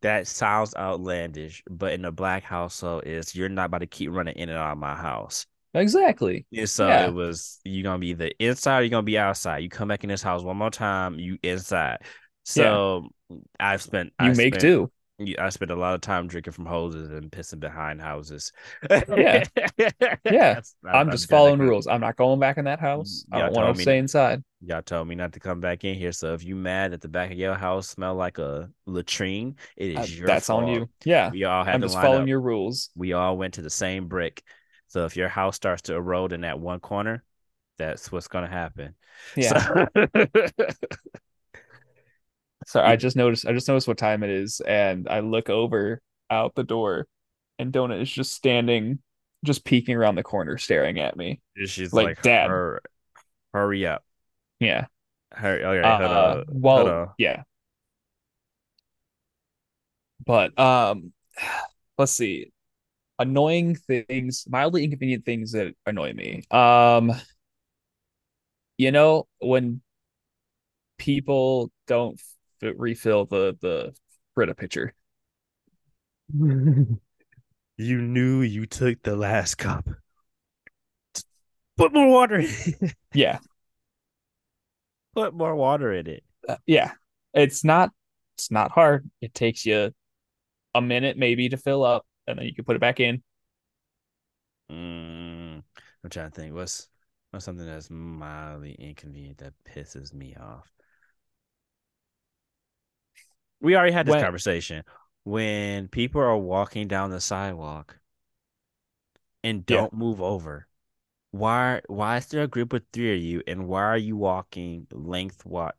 That sounds outlandish, but in a black household, you're not about to keep running in and out of my house. Exactly. It was, you're going to be either inside or you're going to be outside. You come back in this house one more time, you inside. So yeah. I spent a lot of time drinking from hoses and pissing behind houses. Yeah. Yeah. I'm just following rules. I'm not going back in that house. I don't want to stay inside. Y'all told me not to come back in here. So if you mad that the back of your house smell like a latrine, it is your fault. That's on you. Yeah. We all had to line up. I'm just following your rules. We all went to the same brick. So if your house starts to erode in that one corner, that's what's going to happen. Yeah. So I just noticed what time it is, and I look over out the door, and Donut is just standing, just peeking around the corner, staring at me. She's like, "Dad, hurry up!" Yeah. Hurry. Okay. Hold on. Yeah. But let's see. Annoying things, mildly inconvenient things that annoy me. When people don't refill the Brita pitcher. You knew you took the last cup. Put more water in it. Yeah. Put more water in it. Yeah. It's not hard. It takes you a minute maybe to fill up, and then you can put it back in. I'm trying to think. What's something that's mildly inconvenient that pisses me off? We already had this conversation. When people are walking down the sidewalk and don't move over, why is there a group of three of you, and why are you walking lengthwise?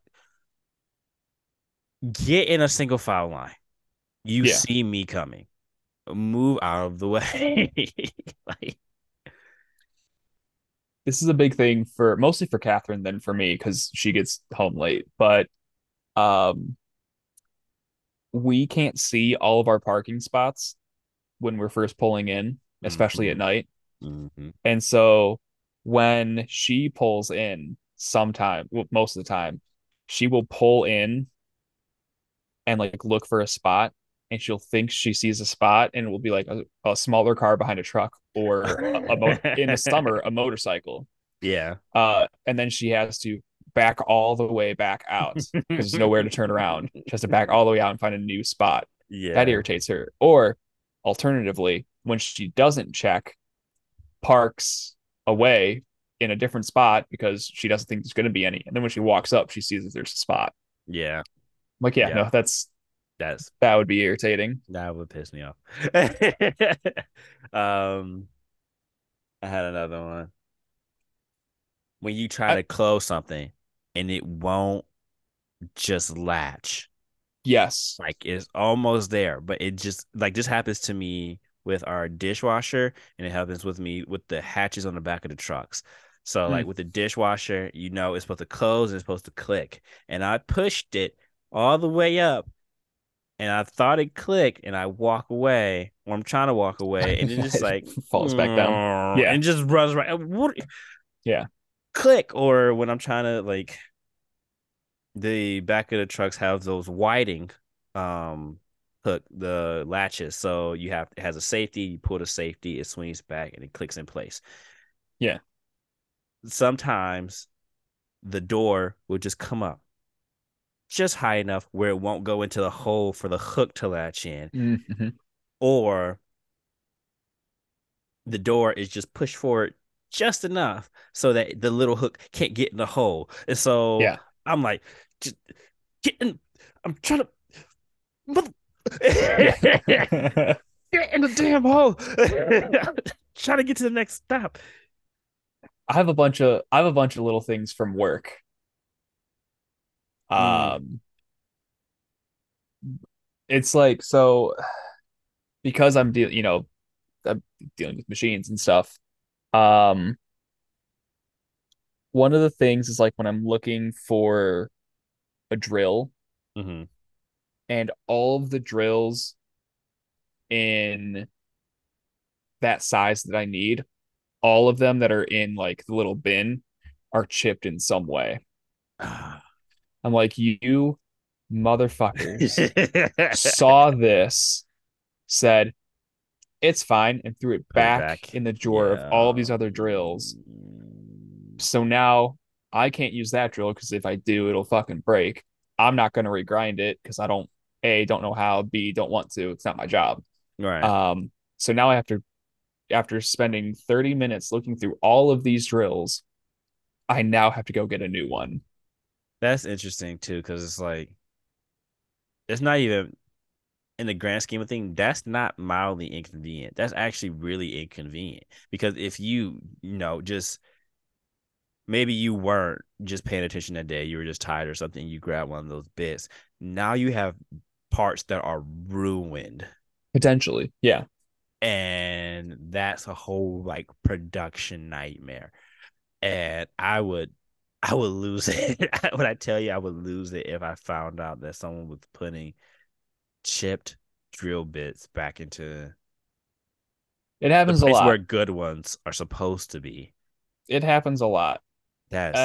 Get in a single file line. You see me coming. Move out of the way. This is a big thing mostly for Catherine than for me, because she gets home late. But we can't see all of our parking spots when we're first pulling in, especially at night. Mm-hmm. And so when she pulls in most of the time, she will pull in and look for a spot, and she'll think she sees a spot, and it will be like a smaller car behind a truck, or in the summer, a motorcycle. Yeah. And then she has to back all the way back out because there's nowhere to turn around. She has to back all the way out and find a new spot. Yeah. That irritates her. Or alternatively, when she doesn't check, parks away in a different spot because she doesn't think there's going to be any. And then when she walks up, she sees that there's a spot. Yeah. I'm like, no, that would be irritating. That would piss me off. I had another one. When you try to close something and it won't just latch. Yes. It's almost there, but it just this happens to me with our dishwasher, and it happens with me with the hatches on the back of the trucks. So with the dishwasher, it's supposed to close and it's supposed to click. And I pushed it all the way up, and I thought it clicked, and I walk away, or I'm trying to walk away, and it just falls back down. Yeah. And just runs right. What? Yeah. Click. Or when I'm trying to the back of the trucks have those whiting hook, the latches. So it has a safety, you pull the safety, it swings back and it clicks in place. Yeah. Sometimes the door will just come up just high enough where it won't go into the hole for the hook to latch in. Mm-hmm. Or the door is just pushed forward just enough so that the little hook can't get in the hole. And so I'm like, just get in. I'm trying to get in the damn hole. Trying to get to the next stop. I have a bunch of little things from work. It's because I'm dealing with machines and stuff. One of the things is when I'm looking for a drill, and all of the drills in that size that I need, all of them that are in the little bin are chipped in some way. I'm like, you motherfuckers saw this, said, it's fine, and threw it back in the drawer of all these other drills. So now I can't use that drill because if I do, it'll fucking break. I'm not going to regrind it because I don't, A, don't know how, B, don't want to. It's not my job. Right. So now I have to, after spending 30 minutes looking through all of these drills, I now have to go get a new one. That's interesting, too, because it's like, it's not even, in the grand scheme of things, that's not mildly inconvenient. That's actually really inconvenient, because if you, you know, just, maybe you weren't just paying attention that day, you were just tired or something, you grab one of those bits. Now you have parts that are ruined. Potentially, yeah. And that's a whole, like, production nightmare. And I would lose it. When I tell you I would lose it if I found out that someone was putting chipped drill bits back into it. Happens a lot where good ones are supposed to be. It happens a lot. That's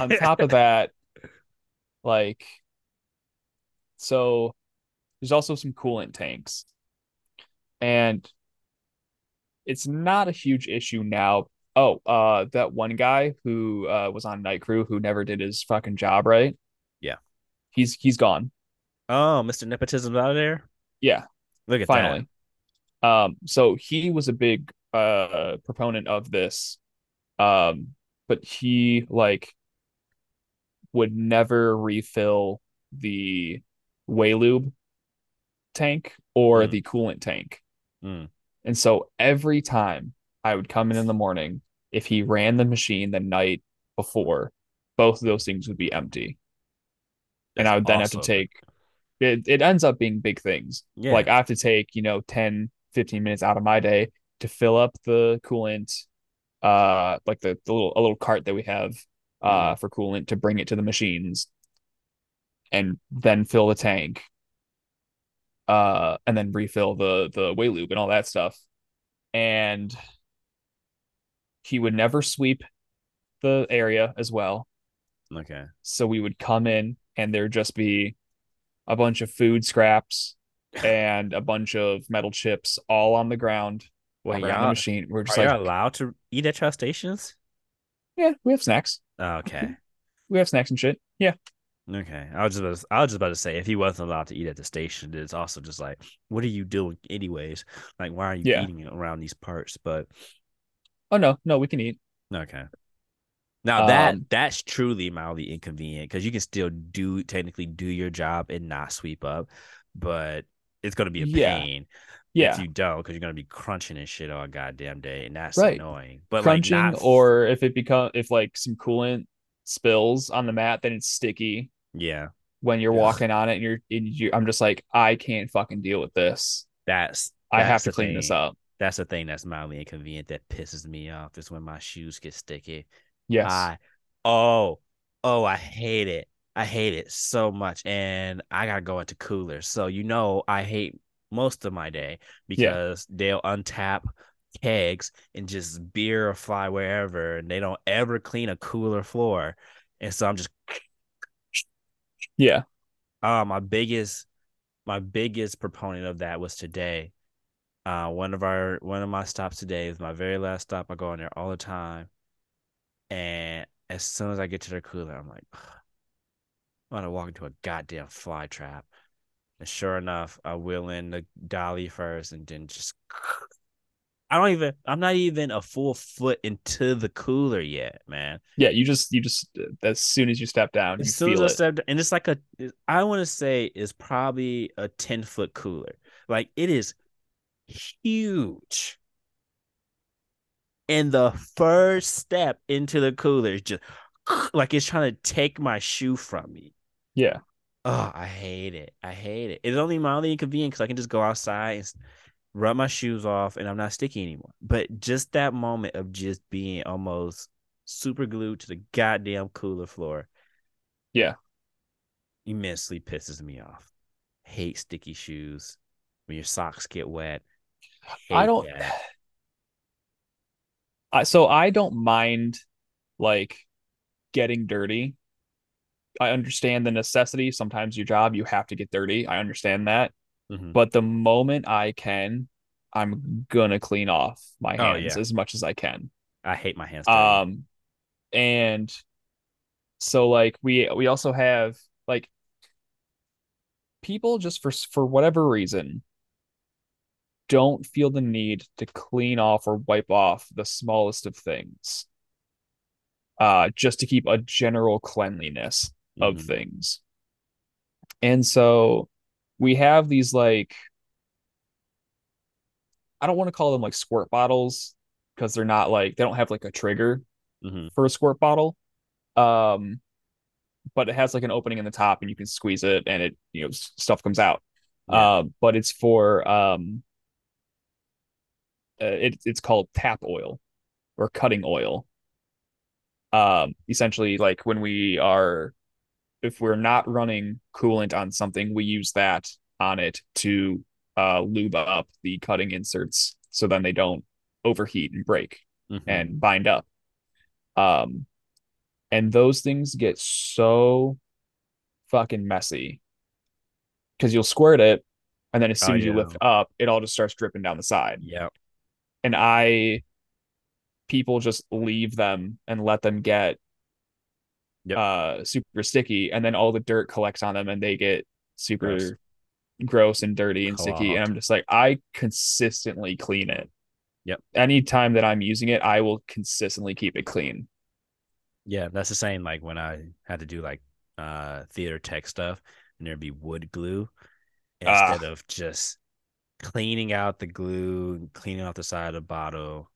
on top of that, like, so there's also some coolant tanks, and it's not a huge issue now. Oh, that one guy who was on night crew who never did his fucking job right. Yeah, he's gone. Oh, Mr. Nepotism's out of there. Yeah, look at finally. That. So he was a big proponent of this, but he like would never refill the Waylube tank or the coolant tank, and so every time I would come in the morning. If he ran the machine the night before, both of those things would be empty. That's and I would then have to take, it ends up being big things. Yeah. Like I have to take, 10, 15 minutes out of my day to fill up the coolant, like the little cart that we have for coolant to bring it to the machines and then fill the tank and then refill the Waylube and all that stuff. And he would never sweep the area as well. Okay. So we would come in and there'd just be a bunch of food scraps and a bunch of metal chips all on the ground. Wait, around the machine. We're just like, allowed to eat at trail stations? Yeah, we have snacks. Okay. We have snacks and shit. Yeah. Okay. I was just about to say, if he wasn't allowed to eat at the station, it's also just like, what are you doing anyways? Like, why are you eating around these parts? But oh no, we can eat. Okay. Now that's truly mildly inconvenient because you can still technically do your job and not sweep up, but it's gonna be a pain if you don't, because you're gonna be crunching and shit all goddamn day, and that's annoying. But crunching, like, not... or if like some coolant spills on the mat, then it's sticky. Yeah, when you're walking on it, and you're I'm just like, I can't fucking deal with this. I have to clean this up. That's the thing that's mildly inconvenient that pisses me off is when my shoes get sticky. Yes. I hate it. I hate it so much, and I gotta go into coolers. So I hate most of my day because they'll untap kegs and just beer will fly wherever, and they don't ever clean a cooler floor, and so I'm just. Yeah. My biggest proponent of that was today. One of my stops today is my very last stop. I go in there all the time. And as soon as I get to their cooler, I'm like, ugh, I'm gonna walk into a goddamn fly trap. And sure enough, I wheel in the dolly first and then just I'm not even a full foot into the cooler yet, man. Yeah, you just as soon as you step down, as soon as I step down, and it's like I want to say it's probably a 10-foot cooler. Like, it is huge. And the first step into the cooler is just like it's trying to take my shoe from me. Yeah. Oh, I hate it. I hate it. It's only mildly inconvenient because I can just go outside and rub my shoes off and I'm not sticky anymore. But just that moment of just being almost super glued to the goddamn cooler floor. Yeah. Immensely pisses me off. Hate sticky shoes. When your socks get wet. I don't. That. I don't mind like getting dirty. I understand the necessity. Sometimes your job, you have to get dirty. I understand that. Mm-hmm. But the moment I can, I'm gonna clean off my hands as much as I can. I hate my hands. And so like we also have like people just for whatever reason don't feel the need to clean off or wipe off the smallest of things, just to keep a general cleanliness of things. And so we have these like, I don't want to call them like squirt bottles because they're not like, they don't have like a trigger for a squirt bottle. But it has like an opening in the top and you can squeeze it and it, you know, stuff comes out. But it's for, it's called tap oil or cutting oil. Essentially like when we are, if we're not running coolant on something, we use that on it to lube up the cutting inserts so then they don't overheat and break and bind up. And those things get so fucking messy because you'll squirt it and then as soon as you lift up, it all just starts dripping down the side. And people just leave them and let them get super sticky, and then all the dirt collects on them and they get super gross and dirty and sticky. And I'm just like, I consistently clean it. Anytime that I'm using it, I will consistently keep it clean. Yeah, that's the same like when I had to do like theater tech stuff and there'd be wood glue instead of just cleaning out the glue, cleaning off the side of the bottle.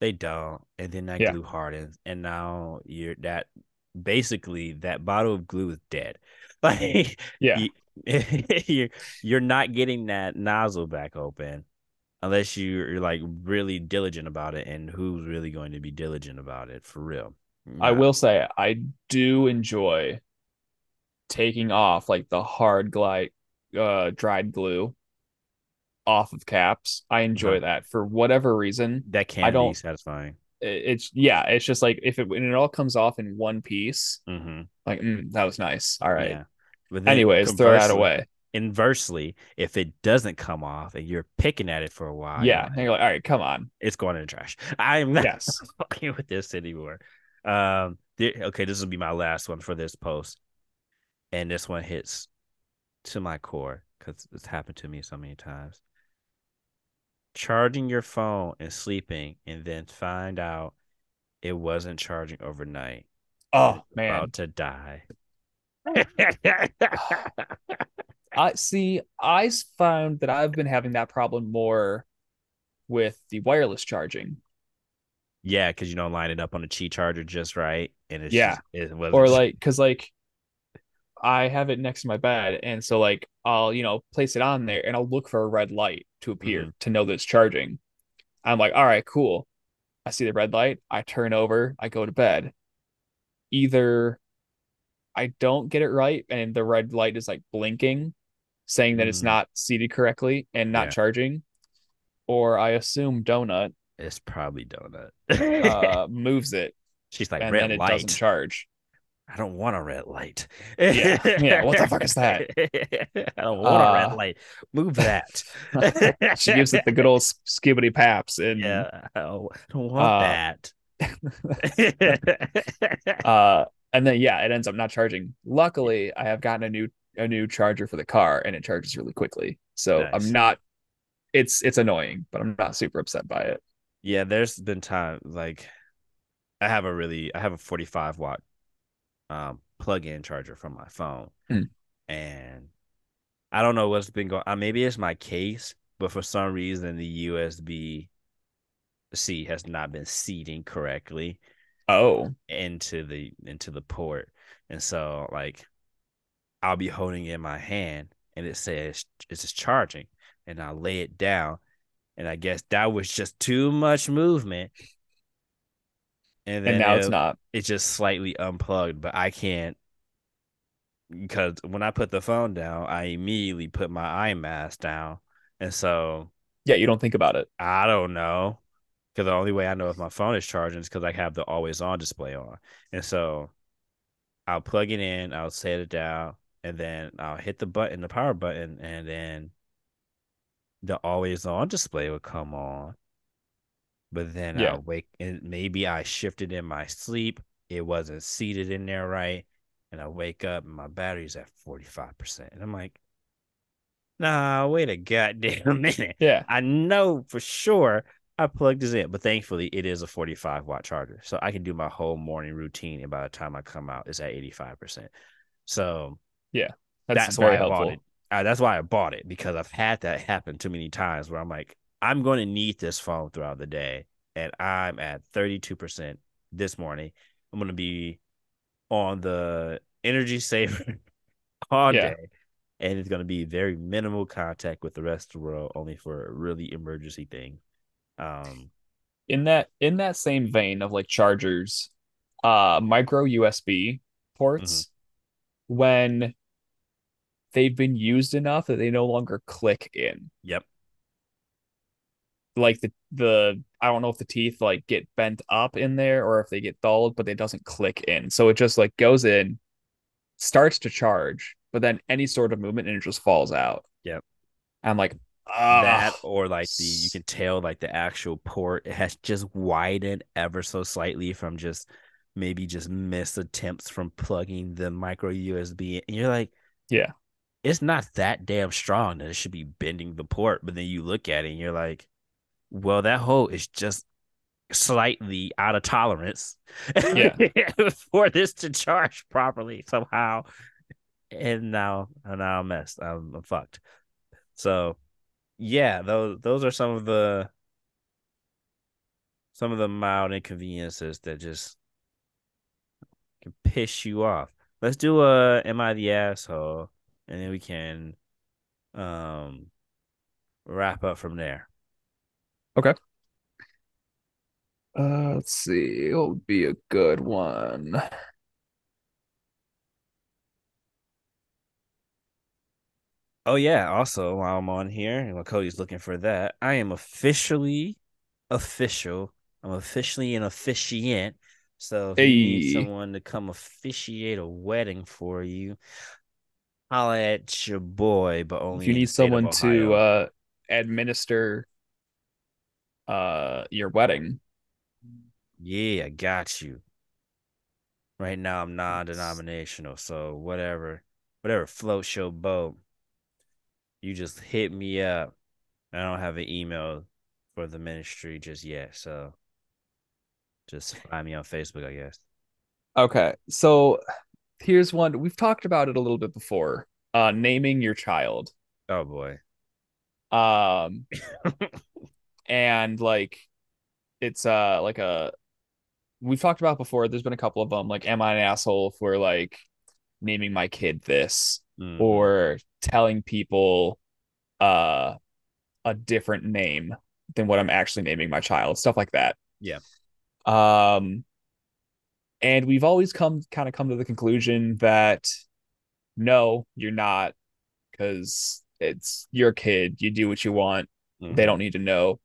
They don't, and then that glue hardens, and now you're basically that bottle of glue is dead. Like, you're not getting that nozzle back open unless you're like really diligent about it. And who's really going to be diligent about it for real? I will say I do enjoy taking off like the hard glide, dried glue off of caps. I enjoy that for whatever reason. That can be satisfying. It's it's just like if it when it all comes off in one piece, like that was nice. All right. But then, anyways, throw that away. Inversely, if it doesn't come off and you're picking at it for a while, and you're like, all right, come on, it's going in the trash. I'm not fucking with this anymore. Okay, this will be my last one for this post, and this one hits to my core because it's happened to me so many times. Charging your phone and sleeping, and then find out it wasn't charging overnight. Oh man, about to die. I see. I found that I've been having that problem more with the wireless charging. Yeah, because you don't line it up on a Qi charger just right, and it's just, it wasn't. Or like because like I have it next to my bed, and so like I'll place it on there, and I'll look for a red light to appear to know that it's charging. I'm like, all right, cool. I see the red light. I turn over. I go to bed. Either I don't get it right, and the red light is like blinking, saying that it's not seated correctly and not charging, or I assume Donut. It's probably Donut. Moves it. She's like, and red then it light doesn't charge. I don't want a red light. What the fuck is that? I don't want a red light. Move that. She gives it the good old skibbity paps. And I don't want that. And then it ends up not charging. Luckily, I have gotten a new charger for the car, and it charges really quickly. So nice. I'm not. It's annoying, but I'm not super upset by it. Yeah, there's been times like I have a 45-watt. Plug-in charger from my phone, and I don't know what's been going on. Maybe it's my case, but for some reason the USB-C has not been seating correctly into the port, and so like I'll be holding it in my hand and it says it's just charging, and I lay it down, and I guess that was just too much movement. And now it's not. It's just slightly unplugged, but I can't, because when I put the phone down, I immediately put my eye mask down. And so. Yeah, you don't think about it. I don't know. Because the only way I know if my phone is charging is because I have the always on display on. And so I'll plug it in, I'll set it down, and then I'll hit the button, the power button, and then the always on display would come on. But then I wake and maybe I shifted in my sleep. It wasn't seated in there right. And I wake up and my battery's at 45%. And I'm like, nah, wait a goddamn minute. Yeah. I know for sure I plugged this in. But thankfully, it is a 45 watt charger. So I can do my whole morning routine. And by the time I come out, it's at 85%. So yeah, that's why I bought it. That's why I bought it, because I've had that happen too many times where I'm like, I'm going to need this phone throughout the day. And I'm at 32% this morning. I'm going to be on the energy saver all day. And it's going to be very minimal contact with the rest of the world, only for a really emergency thing. In that same vein of like chargers, micro USB ports, when they've been used enough that they no longer click in. Yep. Like the I don't know if the teeth like get bent up in there or if they get dulled, but it doesn't click in. So it just like goes in, starts to charge, but then any sort of movement and it just falls out. Yep. I'm like, oh. That or like you can tell like the actual port has just widened ever so slightly from just maybe just missed attempts from plugging the micro USB in. And you're like, yeah, it's not that damn strong that it should be bending the port. But then you look at it and you're like, well, that hole is just slightly out of tolerance for this to charge properly somehow. And now I'm messed. I'm fucked. So yeah, those are some of the mild inconveniences that just can piss you off. Let's do a Am I the Asshole? And then we can wrap up from there. Okay. Let's see. It'll be a good one. Oh, yeah. Also, while I'm on here, and while Cody's looking for that, I am official. I'm officially an officiant. So if you need someone to come officiate a wedding for you, holla at your boy, but only if you need someone to administer your wedding. Yeah, I got you. Right now I'm non-denominational, so whatever floats your boat. You just hit me up. I don't have an email for the ministry just yet, so just find me on Facebook, I guess. Okay, so here's one. We've talked about it a little bit before. Naming your child. Oh, boy. And, like, it's, like, a... We've talked about before. There's been a couple of them. Like, am I an asshole for, like, naming my kid this? Or telling people a different name than what I'm actually naming my child, stuff like that. Yeah. And we've always come to the conclusion that no, you're not, because it's your kid. You do what you want. Mm-hmm. They don't need to know.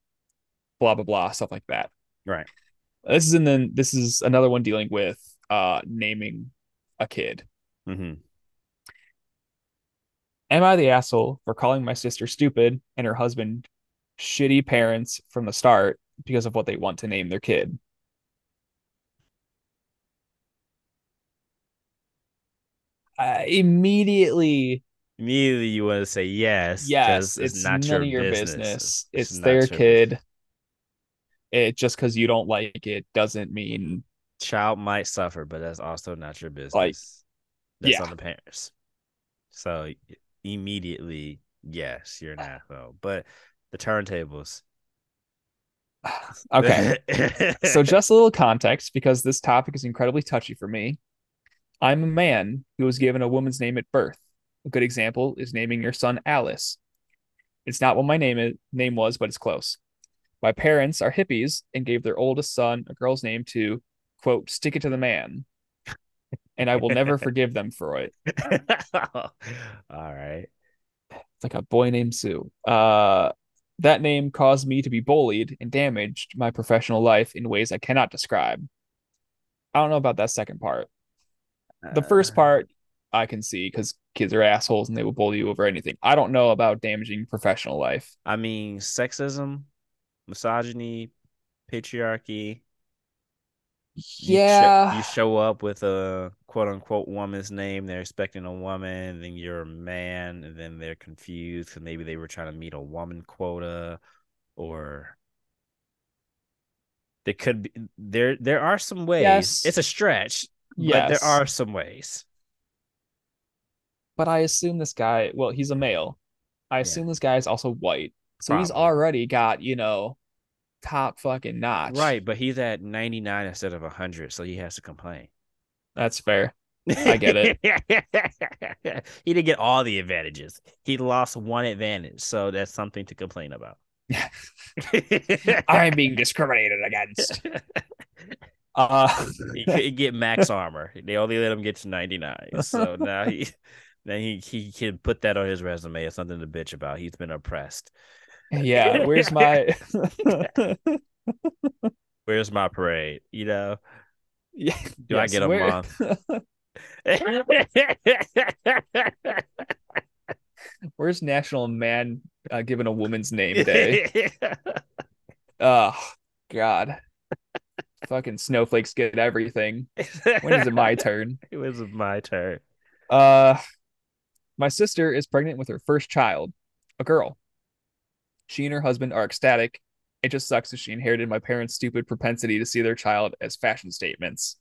Blah blah blah, stuff like that. Right. This is another one dealing with naming a kid. Mm-hmm. Am I the asshole for calling my sister stupid and her husband shitty parents from the start because of what they want to name their kid? Immediately you want to say yes. Yes, it's not none your of your business. It's their kid. Business. It just because you don't like it doesn't mean child might suffer, but that's also not your business. Like, that's on the parents. So. Immediately, yes, you're an asshole. But the turntables. Okay. So just a little context, because this topic is incredibly touchy for me. I'm a man who was given a woman's name at birth. A good example is naming your son Alice. It's not what my name was, but it's close. My parents are hippies and gave their oldest son a girl's name to, quote, stick it to the man. And I will never forgive them for it. All right. It's like a boy named Sue. That name caused me to be bullied and damaged my professional life in ways I cannot describe. I don't know about that second part. The first part, I can see, because kids are assholes and they will bully you over anything. I don't know about damaging professional life. I mean, sexism, misogyny, patriarchy. Yeah. You show up with a quote-unquote woman's name. They're expecting a woman, and then you're a man, and then they're confused because maybe they were trying to meet a woman quota, or... There could be, there are some ways. Yes. It's a stretch, yes, but there are some ways. But I assume this guy, well, he's a male. I assume this guy is also white. So probably. He's already got, you know, top fucking notch. Right, but he's at 99 instead of 100, so he has to complain. That's fair. I get it. He didn't get all the advantages. He lost one advantage, so that's something to complain about. I'm being discriminated against. He couldn't get max armor. They only let him get to 99. So now he can put that on his resume as something to bitch about. He's been oppressed. Yeah, where's my parade? You know? Yeah. Do I get a month? Where's National Man Giving a Woman's Name Day? Oh, God. Fucking snowflakes get everything. When is it my turn? It was my turn. My sister is pregnant with her first child, a girl. She and her husband are ecstatic. It just sucks that she inherited my parents' stupid propensity to see their child as fashion statements.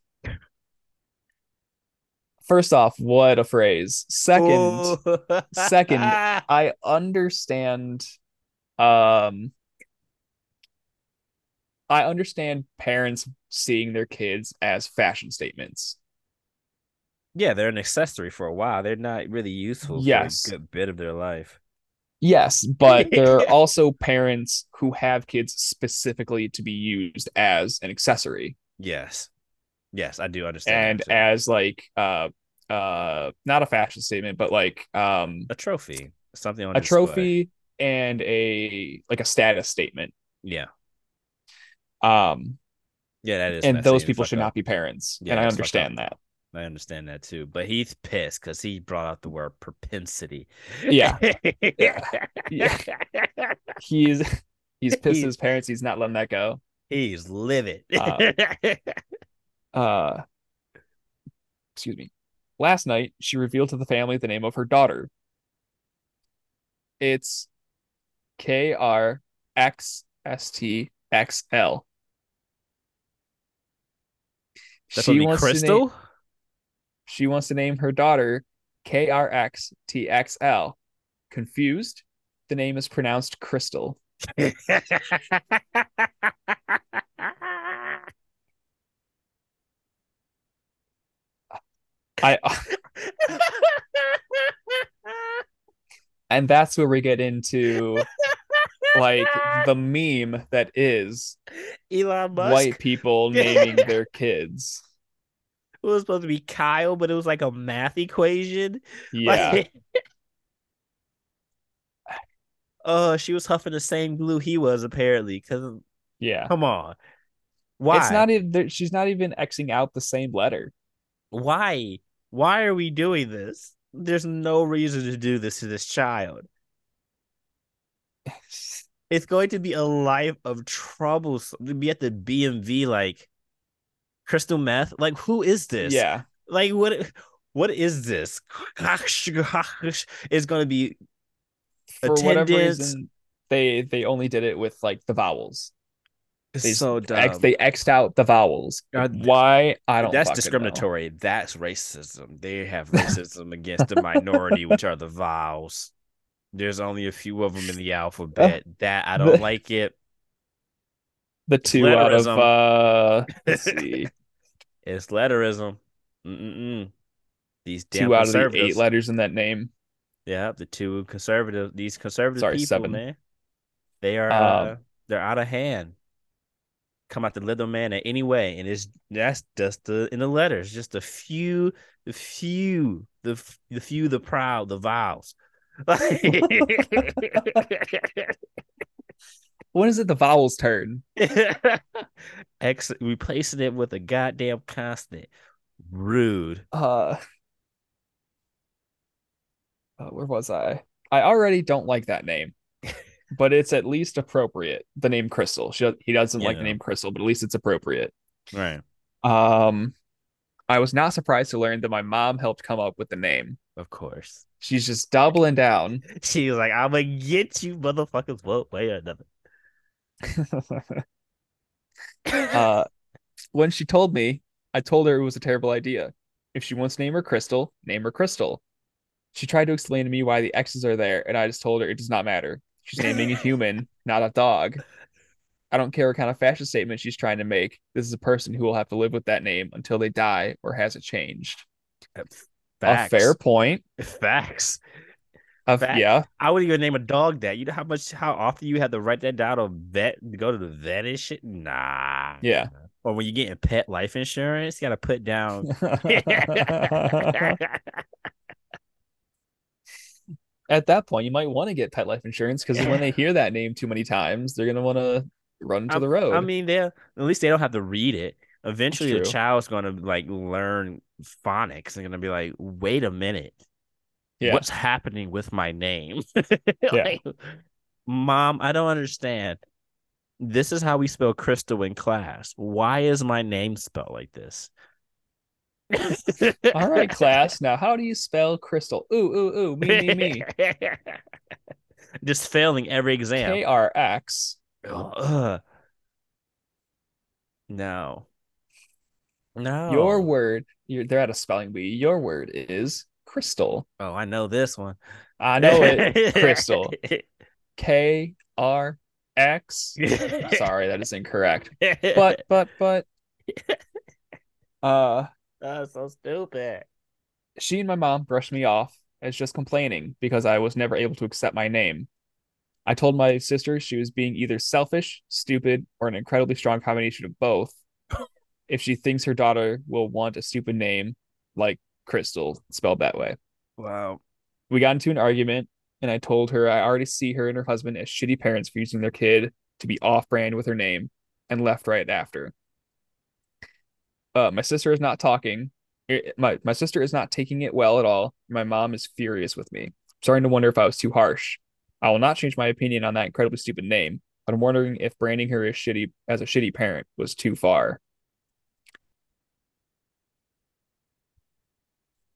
First off, what a phrase. Second, I understand. I understand parents seeing their kids as fashion statements. Yeah, they're an accessory for a while. They're not really useful for a good bit of their life. Yes, but there are also parents who have kids specifically to be used as an accessory. Yes. Yes, I do understand. And as like, not a fashion statement, but like a trophy, something on a display. Trophy and a status statement. Yeah. Yeah, that is. And those people should not be parents. Yeah, and I understand that. I understand that too. But he's pissed because he brought out the word propensity. Yeah. Yeah. He's pissed at his parents. He's not letting that go. He's livid. Excuse me. Last night, she revealed to the family the name of her daughter. It's KRXSTXL. That's only Krystal? She wants to name her daughter KRXTXL. Confused? The name is pronounced Krystal. And that's where we get into like the meme that is Elon Musk. White people naming their kids. It was supposed to be Kyle, but it was like a math equation. Yeah. Like, she was huffing the same glue he was apparently. Cause yeah, come on, why? It's not even. She's not even Xing out the same letter. Why? Why are we doing this? There's no reason to do this to this child. It's going to be a life of trouble. We'll be at the BMV like Crystal Meth. Like, who is this? Yeah. Like, what is this? It's going to be for attendance. Whatever reason, they only did it with like the vowels. It's so dumb. They X'd out the vowels. Why? I don't know. That's discriminatory. Know. That's racism. They have racism against the minority, which are the vowels. There's only a few of them in the alphabet. That I don't like it. The two letterism. Out of let's see. It's letterism. These damn two out of the 8 letters in that name. Yeah, the two conservative. These conservative people, 7. Man, they are they're out of hand. Come out the little man in any way, and that's just in the letters, just the few, the proud, the vowels. When is it the vowels turn? Replacing it with a goddamn consonant. Rude. Where was I? I already don't like that name, but it's at least appropriate. The name Krystal. He doesn't like the name Krystal, but at least it's appropriate. Right. I was not surprised to learn that my mom helped come up with the name. Of course. She's just doubling down. She was like, I'm going to get you motherfuckers one way or another. When she told me, I told her it was a terrible idea. If she wants to name her Krystal, name her Krystal. She tried to explain to me why the X's are there, and I just told her it does not matter. She's naming a human, not a dog. I don't care what kind of fashion statement she's trying to make. This is a person who will have to live with that name until they die or has it changed. Facts. A fair point. Facts. Yeah. I wouldn't even name a dog that. You know how often you have to write that down or vet, go to the vet and shit? Nah. Yeah. Or when you're getting pet life insurance, you got to put down. At that point, you might want to get pet life insurance because when they hear that name too many times, they're going to want to run to the road. I mean, at least they don't have to read it. Eventually, the child's going to like learn phonics. They're going to be like, wait a minute. Yeah. What's happening with my name? Like, Mom, I don't understand. This is how we spell Krystal in class. Why is my name spelled like this? All right, class. Now, how do you spell Krystal? Ooh, ooh, ooh. Me. Just failing every exam. KRX. No. Your word. They're at a spelling bee. Your word is Krystal. Oh, I know this one. I know it. Krystal. KRX. Sorry, that is incorrect. But. That's so stupid. She and my mom brushed me off as just complaining because I was never able to accept my name. I told my sister she was being either selfish, stupid, or an incredibly strong combination of both. If she thinks her daughter will want a stupid name like Krystal, spelled that way. Wow. We got into an argument, and I told her I already see her and her husband as shitty parents for using their kid to be off-brand with her name, and left right after. My sister is not talking. My sister is not taking it well at all. My mom is furious with me. I'm starting to wonder if I was too harsh. I will not change my opinion on that incredibly stupid name, but I'm wondering if branding her as a shitty parent was too far.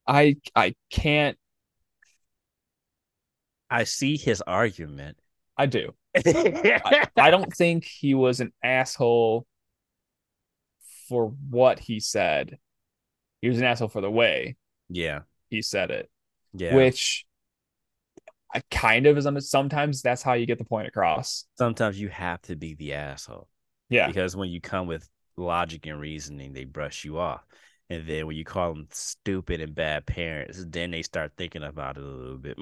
I can't. I see his argument. I do. I don't think he was an asshole for what he said. He was an asshole for the way he said it. Yeah. Which I kind of is. Sometimes that's how you get the point across. Sometimes you have to be the asshole. Yeah. Because when you come with logic and reasoning, they brush you off. And then when you call them stupid and bad parents, then they start thinking about it a little bit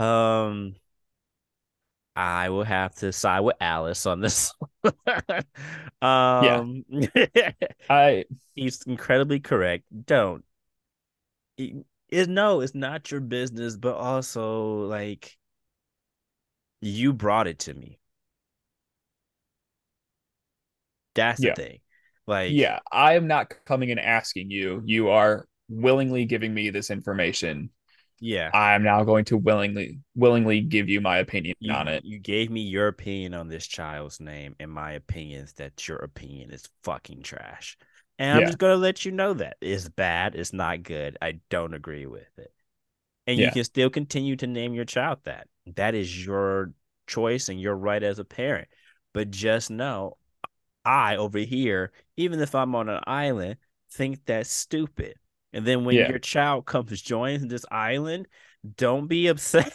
more. I will have to side with Alice on this. He's incredibly correct. Don't. It's not your business, but also like you brought it to me. That's the thing. Like, I am not coming and asking you. You are willingly giving me this information. Yeah, I'm now going to willingly give you my opinion on it. You gave me your opinion on this child's name, and my opinion is that your opinion is fucking trash. And I'm just going to let you know that it's bad. It's not good. I don't agree with it. And you can still continue to name your child that. That is your choice and your right as a parent. But just know, I over here, even if I'm on an island, think that's stupid. And then when your child comes joins this island, don't be upset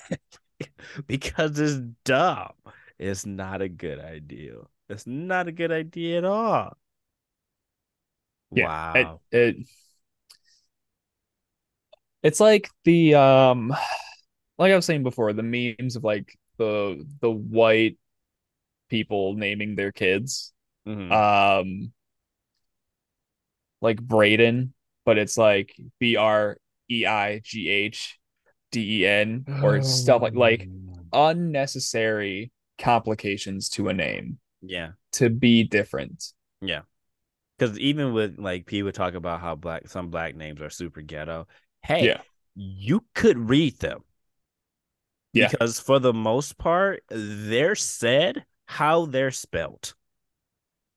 because it's dumb. It's not a good idea. It's not a good idea at all. Yeah, wow. It's like the like I was saying before, the memes of like the white people naming their kids like Brayden. But it's like BREIGHDEN or stuff like unnecessary complications to a name. Yeah. To be different. Yeah. Because even with like people talk about how some black names are super ghetto. Hey, you could read them. Yeah. Because for the most part, they're said how they're spelt.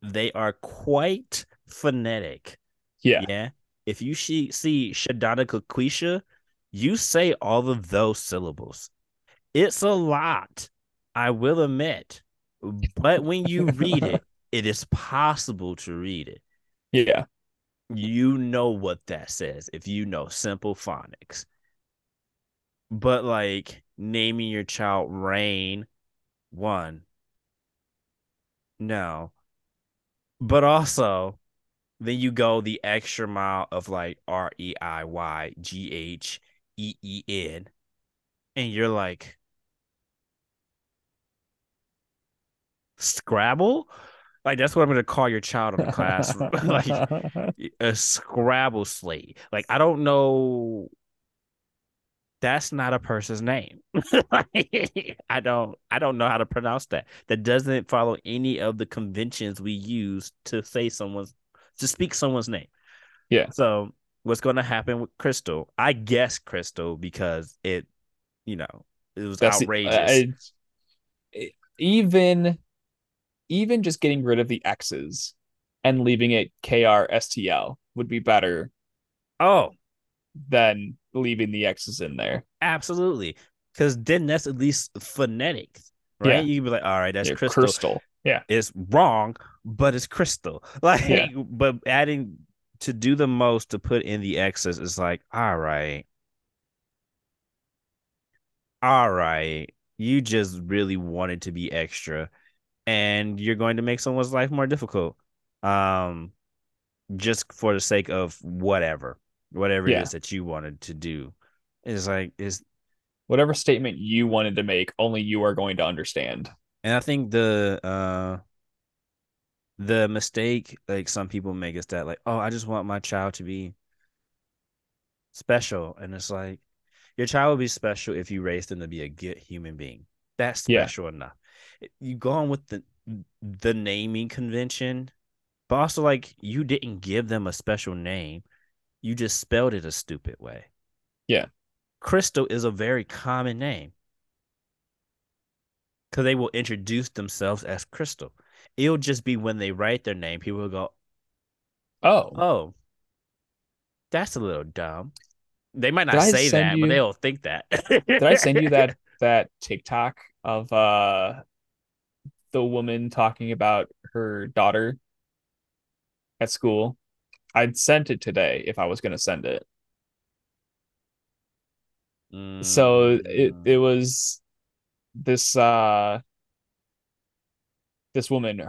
They are quite phonetic. Yeah. Yeah. If you see Shadana, you say all of those syllables. It's a lot, I will admit. But when you read it, it is possible to read it. Yeah. You know what that says if you know simple phonics. But like naming your child Rain, one. No. But also, then you go the extra mile of like R-E-I-Y-G-H-E-E-N. And you're like, Scrabble? Like, that's what I'm going to call your child in the classroom. Like, a Scrabble slate. Like, I don't know. That's not a person's name. Like, I don't know how to pronounce that. That doesn't follow any of the conventions we use to say someone's, to speak someone's name. Yeah. So what's going to happen with Krystal? I guess Krystal, because it, you know, it was outrageous. Even just getting rid of the X's and leaving it KRSTL would be better. Oh, than leaving the X's in there. Absolutely, because then that's at least phonetic, right? Yeah. You'd be like, all right, that's Krystal. Yeah, it's wrong, but it's Krystal. Like, yeah. But adding to do the most to put in the X's is like, all right. You just really wanted to be extra, and you're going to make someone's life more difficult, just for the sake of whatever yeah. it is that you wanted to do. It's like, is whatever statement you wanted to make, only you are going to understand. And I think the mistake, like some people make, is that like, oh, I just want my child to be special, and it's like, your child will be special if you raise them to be a good human being. That's special enough. You go on with the naming convention, but also like you didn't give them a special name. You just spelled it a stupid way. Yeah. Krystal is a very common name. Because they will introduce themselves as Krystal. It'll just be when they write their name, people will go, Oh, that's a little dumb. They might not say that, but they'll think that. Did I send you that TikTok of the woman talking about her daughter at school? I'd sent it today if I was going to send it. Mm. So it was this woman,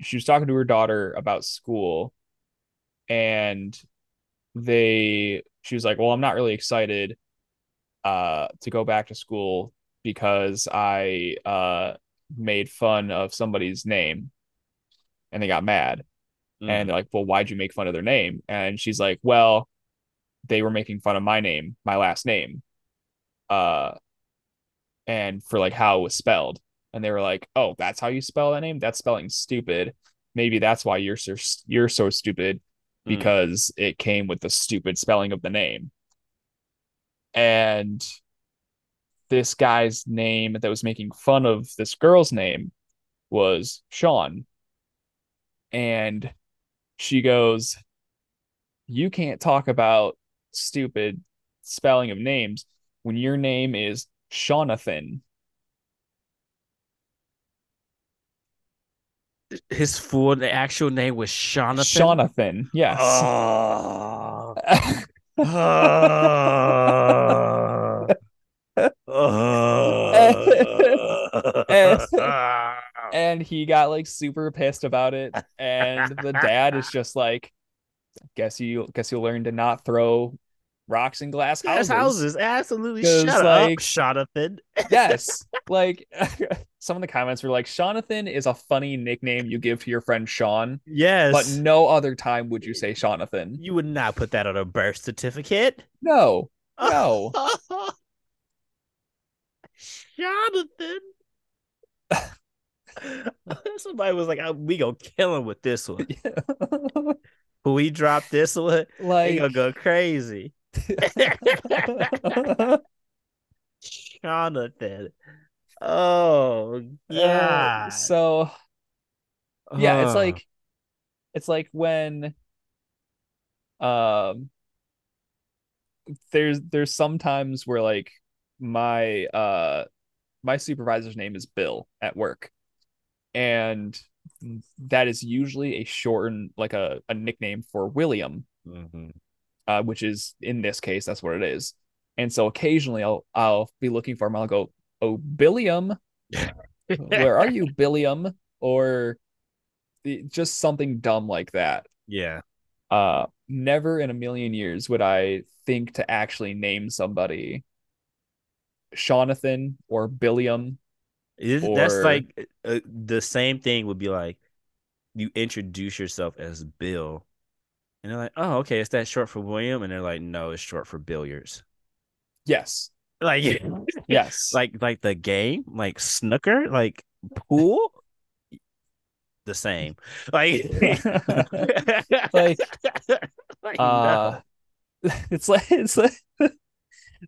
she was talking to her daughter about school, and she was like, well, I'm not really excited to go back to school because I made fun of somebody's name, and they got mad. Mm. And they're like, well, why'd you make fun of their name? And she's like, well, they were making fun of my name, my last name, and for like how it was spelled. And they were like, oh, that's how you spell that name? That's spelling stupid. Maybe that's why you're so stupid. Because it came with the stupid spelling of the name. And this guy's name that was making fun of this girl's name was Sean. And she goes, you can't talk about stupid spelling of names when your name is Seanathan. His full, the actual name was Seanathan, yes. And he got like super pissed about it. And the dad is just like, guess you'll learn to not throw rocks and glass houses. Absolutely. Shut up, Seanathan. Yes. Like, some of the comments were like, Seanathan is a funny nickname you give to your friend Sean. Yes. But no other time would you say Seanathan. You would not put that on a birth certificate. No. Seanathan. Somebody was like, we gonna kill him with this one. Yeah. We drop this one, like, they gonna go crazy. Seanathan. Oh yeah. So yeah, it's like when there's sometimes where like my my supervisor's name is Bill at work, and that is usually a shortened, like a nickname for William, which is, in this case, that's what it is. And so occasionally I'll be looking for him. I'll go, "Oh, Billiam, where are you, Billiam?" Or just something dumb like that. Yeah. Never in a million years would I think to actually name somebody Seanathan or Billiam. That's like the same thing would be like you introduce yourself as Bill, and they're like, "Oh, okay, is that short for William?" And they're like, "No, it's short for billiards." Yes, like yes, like the game, like snooker, like pool. The same, like like no. it's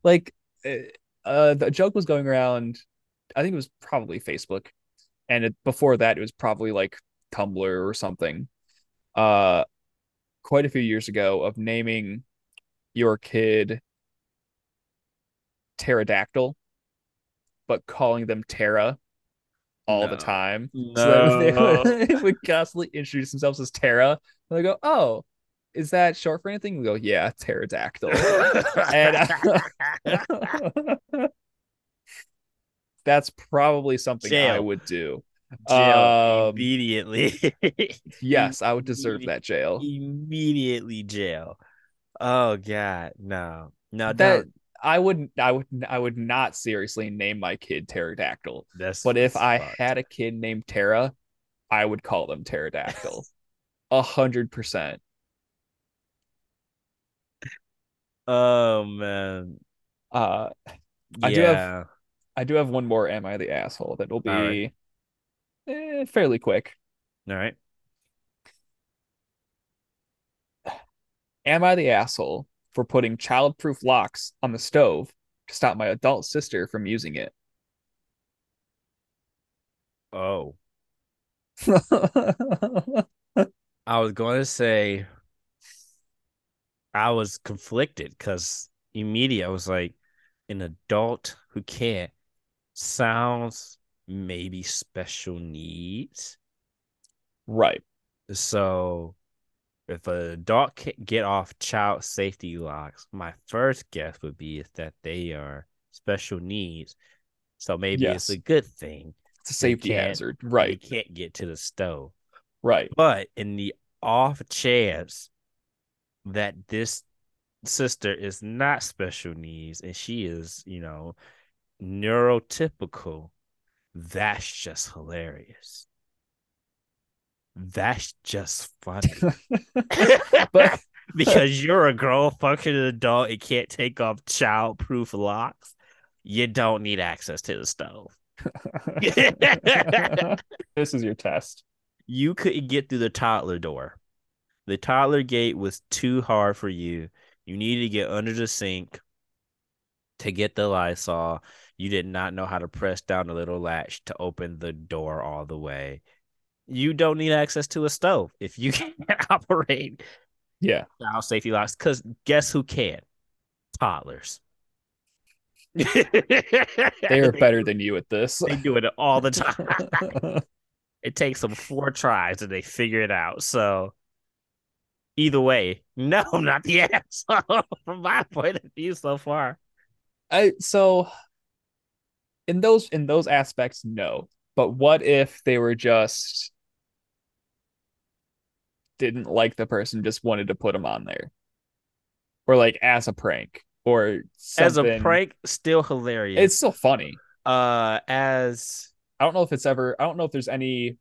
like the joke was going around. I think it was probably Facebook, and before that it was probably like Tumblr or something. Quite a few years ago, of naming your kid pterodactyl, but calling them Terra all the time. No. So they would constantly introduce themselves as Terra. And they go, "Oh, is that short for anything?" We go, "Yeah, pterodactyl." And that's probably something I would do. Jail immediately. Yes, I would deserve that jail. Immediately jail. Oh God, no, no. That I would not seriously name my kid Pterodactyl. But if I had a kid named Terra, I would call them Pterodactyl. 100%. Oh man. I do have one more Am I the Asshole that will be fairly quick. All right. Am I the asshole for putting childproof locks on the stove to stop my adult sister from using it? Oh. I was going to say I was conflicted because immediately I was like, an adult who can't. Sounds maybe special needs. Right. So if an adult can't get off child safety locks, my first guess would be is that they are special needs. So maybe it's a good thing. It's a safety hazard. Right. They can't get to the stove. Right. But in the off chance that this sister is not special needs and she is, neurotypical, that's just hilarious. That's just funny. But because you're a grown functioning adult and can't take off childproof locks, you don't need access to the stove. This is your test. You couldn't get through the toddler door. The toddler gate was too hard for you. You needed to get under the sink to get the Lysol. You did not know how to press down the little latch to open the door all the way. You don't need access to a stove if you can't operate child safety locks, because guess who can? Toddlers. They are better than you at this. They do it all the time. It takes them 4 tries and they figure it out. So either way, no, I'm not the asshole from my point of view so far. So in those aspects, no. But what if they were just didn't like the person, just wanted to put them on there, or like as a prank or something. As a prank, still hilarious. It's still funny. I don't know if there's any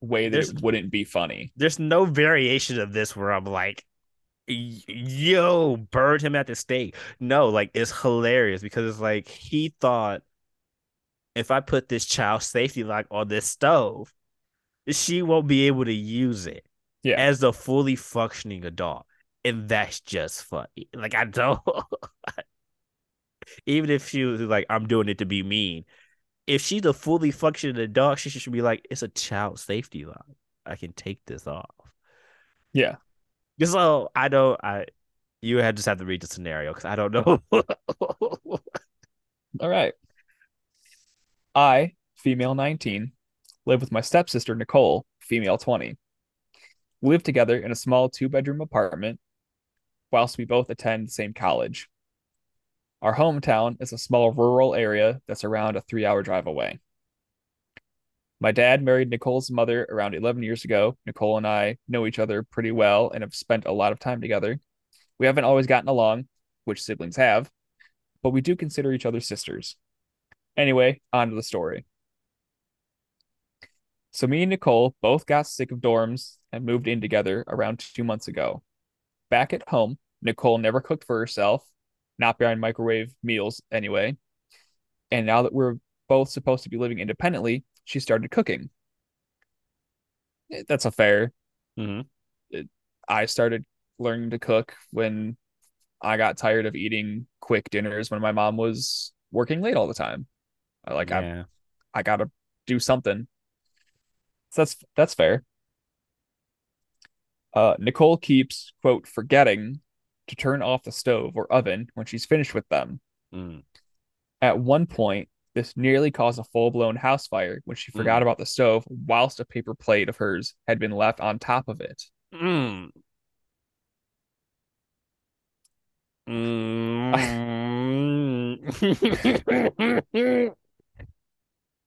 way that it wouldn't be funny. There's no variation of this where I'm like, yo, bird him at the stake. No, like it's hilarious because it's like he thought, if I put this child safety lock on this stove, she won't be able to use it as a fully functioning adult. And that's just funny. Like, I don't. Even if she was like, I'm doing it to be mean. If she's a fully functioning adult, she should be like, it's a child safety law. I can take this off. Yeah. So I don't. You just have to read the scenario because I don't know. All right. I, female 19, live with my stepsister, Nicole, female 20. We live together in a small 2-bedroom apartment whilst we both attend the same college. Our hometown is a small rural area that's around a 3-hour drive away. My dad married Nicole's mother around 11 years ago. Nicole and I know each other pretty well and have spent a lot of time together. We haven't always gotten along, which siblings have, but we do consider each other sisters. Anyway, on to the story. So me and Nicole both got sick of dorms and moved in together around 2 months ago. Back at home, Nicole never cooked for herself, not behind microwave meals anyway. And now that we're both supposed to be living independently, she started cooking. That's a fair. Mm-hmm. I started learning to cook when I got tired of eating quick dinners when my mom was working late all the time. I gotta do something. So that's fair. Nicole keeps, quote, forgetting to turn off the stove or oven when she's finished with them. Mm. At one point, this nearly caused a full-blown house fire when she forgot about the stove whilst a paper plate of hers had been left on top of it.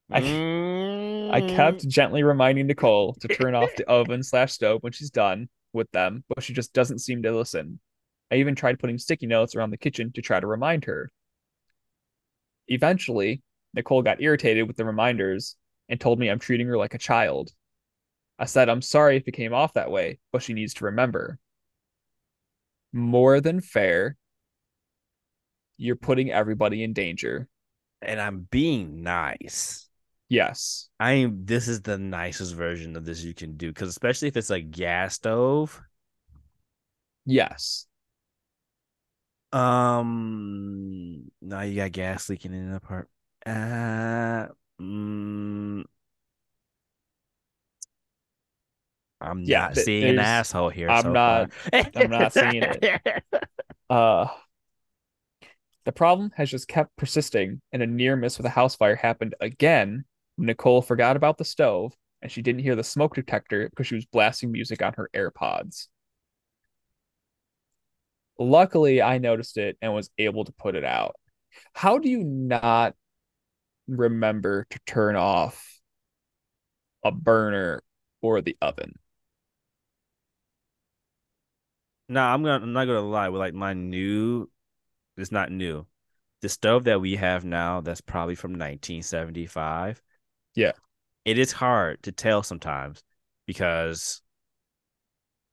I kept gently reminding Nicole to turn off the oven/stove when she's done with them, but she just doesn't seem to listen. I even tried putting sticky notes around the kitchen to try to remind her. Eventually, Nicole got irritated with the reminders and told me I'm treating her like a child. I said, I'm sorry if it came off that way, but she needs to remember. More than fair. You're putting everybody in danger. And I'm being nice. Yes. This is the nicest version of this you can do. Because especially if it's a gas stove. Yes. Now you got gas leaking in the apartment. I'm not seeing an asshole here. I'm not seeing it. The problem has just kept persisting, and a near miss with a house fire happened again. Nicole forgot about the stove, and she didn't hear the smoke detector because she was blasting music on her AirPods. Luckily, I noticed it and was able to put it out. How do you not remember to turn off a burner or the oven? No, I'm not gonna lie. With like it's not new. The stove that we have now, that's probably from 1975. Yeah, it is hard to tell sometimes because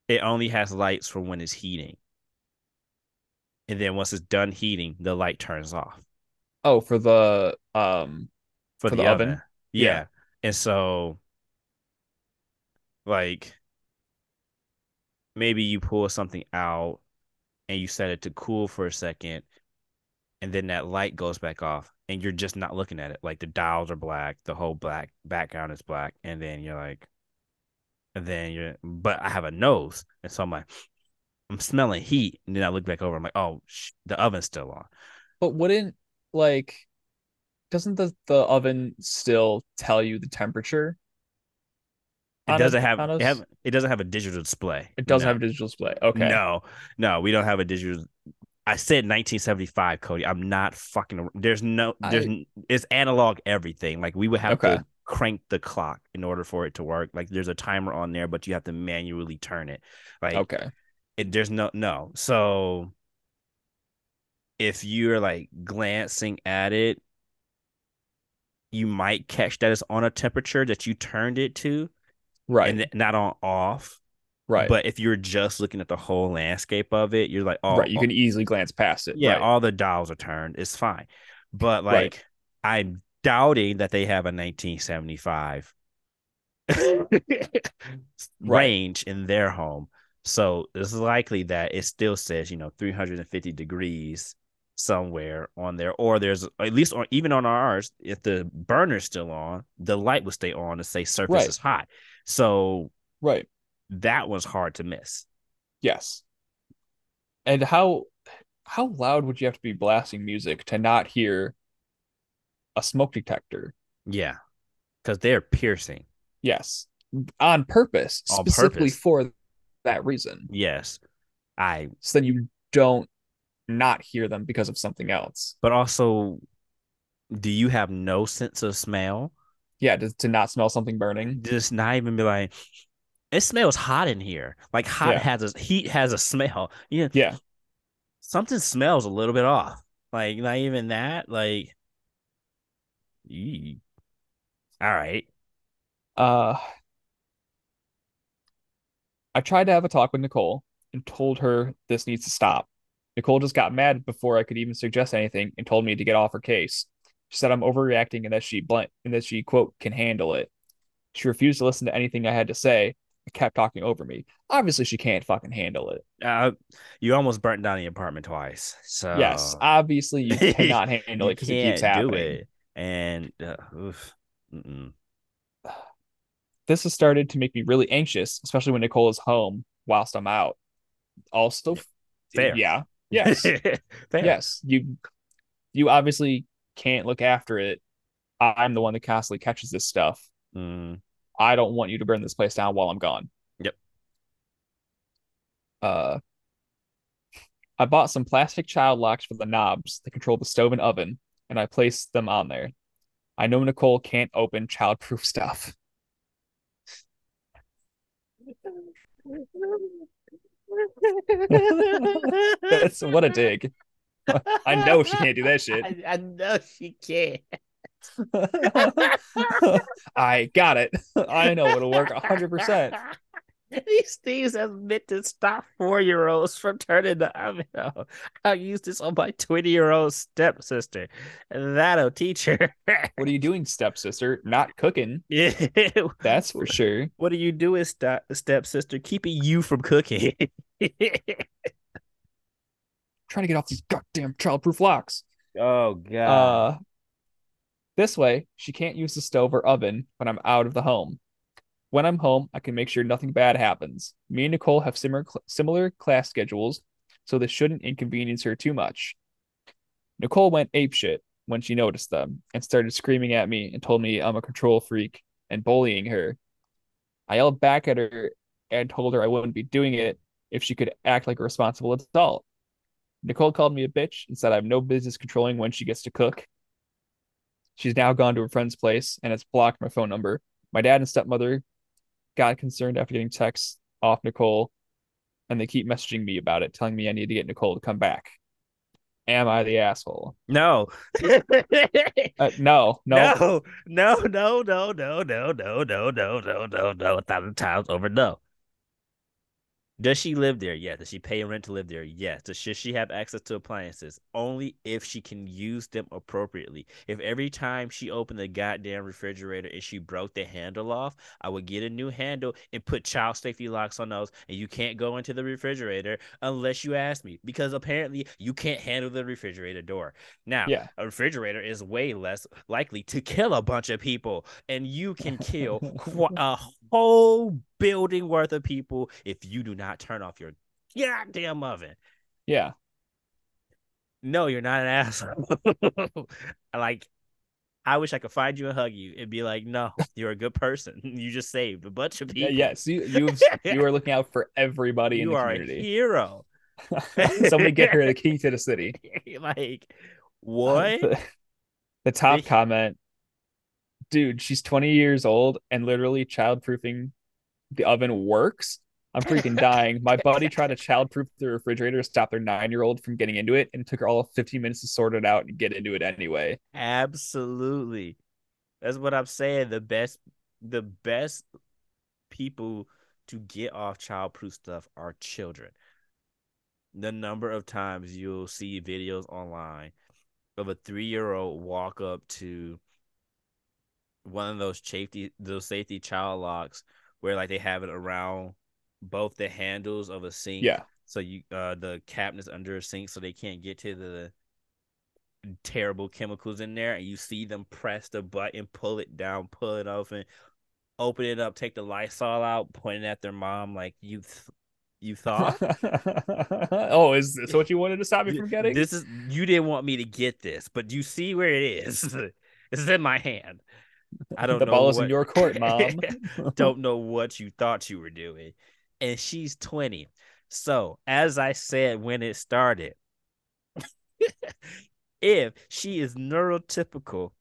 it only has lights for when it's heating. And then once it's done heating, the light turns off. Oh, for the for the oven? Yeah. And so like maybe you pull something out and you set it to cool for a second and then that light goes back off and you're just not looking at it. Like the dials are black, the whole black background is black, and then you're like but I have a nose, and so I'm like, I'm smelling heat, and then I look back over. I'm like, oh, the oven's still on. But doesn't the oven still tell you the temperature? It doesn't have a digital display. It doesn't have a digital display. Okay. No, we don't have a digital. I said 1975, Cody. I'm not fucking. It's analog everything. Like we would have to crank the clock in order for it to work. Like there's a timer on there, but you have to manually turn it. Like okay. So if you're like glancing at it, you might catch that it's on a temperature that you turned it to, right? And not on off, right? But if you're just looking at the whole landscape of it, you're like, oh, right. You can easily glance past it. Yeah, right. All the dials are turned. It's fine, but like right. I'm doubting that they have a 1975 range in their home. So it's likely that it still says, 350 degrees somewhere on there, or there's at least even on ours, if the burner's still on, the light will stay on to say surface is hot. So that was hard to miss. Yes. And how loud would you have to be blasting music to not hear a smoke detector? Yeah, because they're piercing. Yes, on purpose, specifically for that reason. Yes, so then you don't not hear them because of something else. But also, do you have no sense of smell? Yeah, to not smell something burning, just not even be like, it smells hot in here. Like heat has a smell. Yeah. Something smells a little bit off. Like not even that. Like, eee. All right. I tried to have a talk with Nicole and told her this needs to stop. Nicole just got mad before I could even suggest anything and told me to get off her case. She said I'm overreacting and that she, quote, can handle it. She refused to listen to anything I had to say and kept talking over me. Obviously, she can't fucking handle it. You almost burnt down the apartment twice. So yes, obviously you cannot handle it because it keeps happening. It. And this has started to make me really anxious, especially when Nicole is home whilst I'm out. Also, fair. Yeah. Yes. Fair. Yes. You obviously can't look after it. I'm the one that constantly catches this stuff. Mm. I don't want you to burn this place down while I'm gone. Yep. I bought some plastic child locks for the knobs that control the stove and oven, and I placed them on there. I know Nicole can't open childproof stuff. That's what a dig. I know she can't do that shit. I know she can't. I got it. I know it'll work 100%. These things are meant to stop 4-year-olds from turning the oven on. I'll use this on my 20-year-old stepsister. That'll teach her. What are you doing, stepsister? Not cooking. Yeah. That's for sure. What are you doing, stepsister? Keeping you from cooking. Trying to get off these goddamn childproof locks. Oh, God. This way, she can't use the stove or oven when I'm out of the home. When I'm home, I can make sure nothing bad happens. Me and Nicole have similar class schedules, so this shouldn't inconvenience her too much. Nicole went apeshit when she noticed them and started screaming at me and told me I'm a control freak and bullying her. I yelled back at her and told her I wouldn't be doing it if she could act like a responsible adult. Nicole called me a bitch and said I have no business controlling when she gets to cook. She's now gone to her friend's place, and it's blocked my phone number. My dad and stepmother got concerned after getting texts off Nicole, and they keep messaging me about it, telling me I need to get Nicole to come back. Am I the asshole? No. No, 1,000 times over, no. Does she live there? Yes. Does she pay rent to live there? Yes. Should she have access to appliances? Only if she can use them appropriately. If every time she opened the goddamn refrigerator and she broke the handle off, I would get a new handle and put child safety locks on those, and you can't go into the refrigerator unless you ask me, because apparently you can't handle the refrigerator door. Now, a refrigerator is way less likely to kill a bunch of people, and you can kill a whole building worth of people if you do not turn off your goddamn oven. Yeah. No, you're not an asshole. Like, I wish I could find you and hug you and be like, no, you're a good person. You just saved a bunch of people. Yes, you are looking out for everybody in the community. You are a hero. Somebody get her the key to the city. Like, what? The top comment, dude, she's 20 years old and literally childproofing the oven works. I'm freaking dying. My buddy tried to childproof the refrigerator to stop their 9-year-old from getting into it, and it took her all of 15 minutes to sort it out and get into it anyway. Absolutely. That's what I'm saying. The best people to get off childproof stuff are children. The number of times you'll see videos online of a 3-year-old walk up to one of those safety child locks, where like they have it around both the handles of a sink. Yeah. So you the cabinets under a sink so they can't get to the terrible chemicals in there, and you see them press the button, pull it down, pull it off, and open it up, take the Lysol out, pointing at their mom like you thought. Oh, is this what you wanted to stop me from getting? This is, you didn't want me to get this, but you see where it is. It's in my hand. I don't know. The ball is in your court, mom. Don't know what you thought you were doing. And she's 20. So, as I said when it started, if she is neurotypical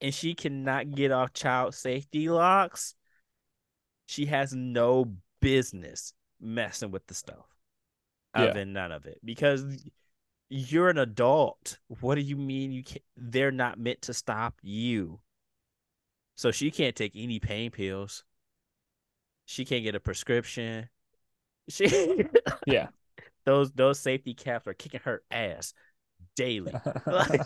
and she cannot get off child safety locks, she has no business messing with the stuff. Other than none of it. Because you're an adult. What do you mean you can't? They're not meant to stop you. So she can't take any pain pills. She can't get a prescription. She yeah. Those safety caps are kicking her ass daily. I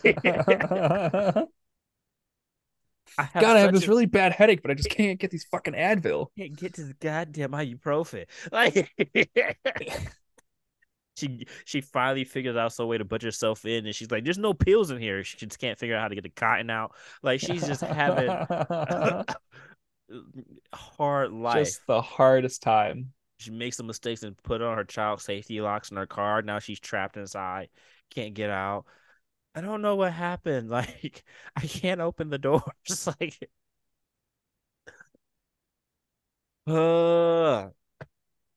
have this really bad headache, but I just can't get these fucking Advil. Can't get to the goddamn ibuprofen. She finally figures out some way to put herself in, and she's like, "There's no pills in here." She just can't figure out how to get the cotton out. Like, she's just having a hard life. Just the hardest time. She makes some mistakes and put on her child safety locks in her car. Now she's trapped inside, can't get out. I don't know what happened. Like, I can't open the doors. Like,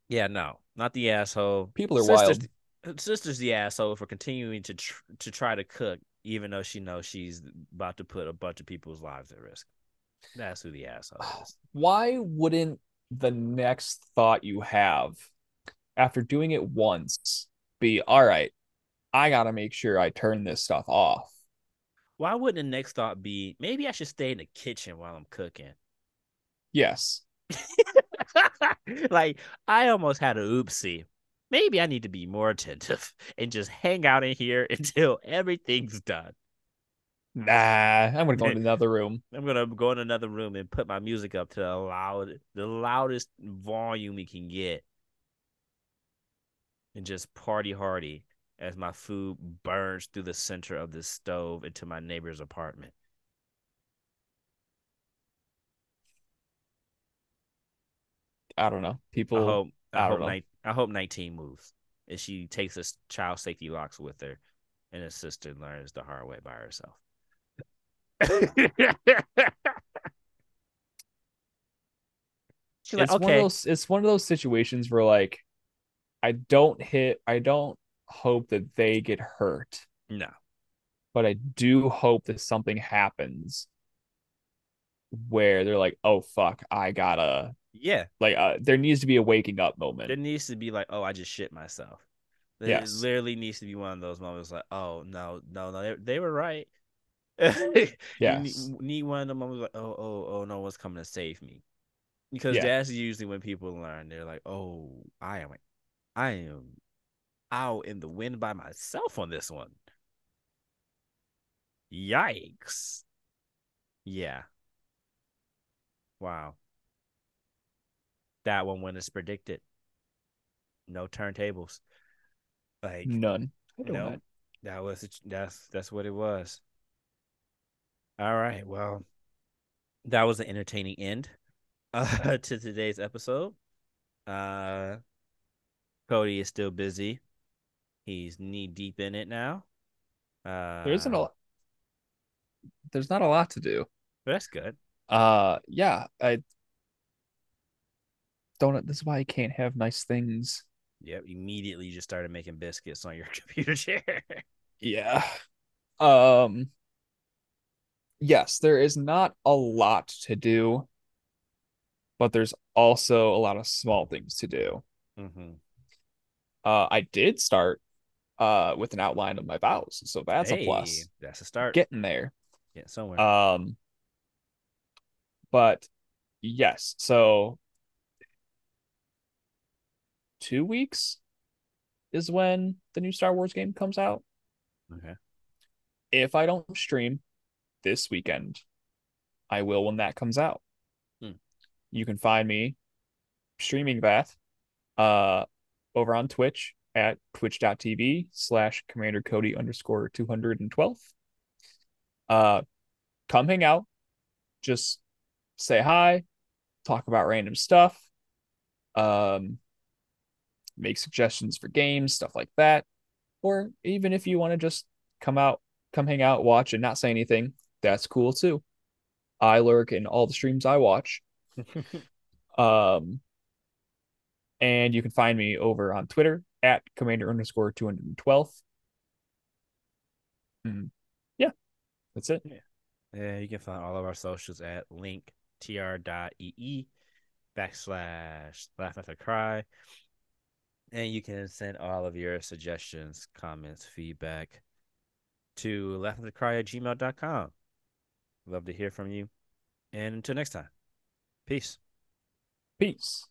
yeah, no. Not the asshole. People are Sister's wild. Sister's the asshole for continuing to try to cook, even though she knows she's about to put a bunch of people's lives at risk. That's who the asshole is. Why wouldn't the next thought you have after doing it once be, all right, I got to make sure I turn this stuff off? Why wouldn't the next thought be, maybe I should stay in the kitchen while I'm cooking? Yes. Like, I almost had a oopsie. Maybe I need to be more attentive and just hang out in here until everything's done. Nah, I'm going to go in another room. I'm going to go in another room and put my music up to the loudest volume you can get. And just party hardy as my food burns through the center of the stove into my neighbor's apartment. I don't know. People. I hope 19 moves, and she takes this child safety locks with her, and her sister learns the hard way by herself. She's like, okay. It's one of those situations where, like, I don't hope that they get hurt. No, but I do hope that something happens where they're like, "Oh fuck, I gotta." Yeah, like there needs to be a waking up moment. There needs to be like, oh, I just shit myself. There literally needs to be one of those moments like, oh, no, they were right. Yeah, need one of the moments like, oh, no one's coming to save me, because that's usually when people learn. They're like, oh, I am out in the wind by myself on this one. Yikes! Yeah. Wow. That one when it's predicted. No turntables. Like, none. No. That's what it was. All right. Well, that was an entertaining end to today's episode. Cody is still busy. He's knee deep in it now. There's not a lot to do. But that's good. Donut, this is why you can't have nice things. Yep, immediately you just started making biscuits on your computer chair. Yeah. Yes, there is not a lot to do, but there's also a lot of small things to do. Mm-hmm. I did start with an outline of my vows, so that's a plus. That's a start. Getting there. Yeah, somewhere. But yes, so 2 weeks is when the new Star Wars game comes out. Okay. If I don't stream this weekend, I will when that comes out. You can find me streaming that over on Twitch at twitch.tv/commandercody_212th. Come hang out, just say hi, talk about random stuff, make suggestions for games, stuff like that. Or even if you want to just come out, come hang out, watch, and not say anything, that's cool too. I lurk in all the streams I watch. And you can find me over on Twitter at commander_212th. Yeah, that's it. Yeah, you can find all of our socials at linktr.ee/laugh not to cry. And you can send all of your suggestions, comments, feedback to laughnottoCry@gmail.com. Love to hear from you. And until next time, peace. Peace.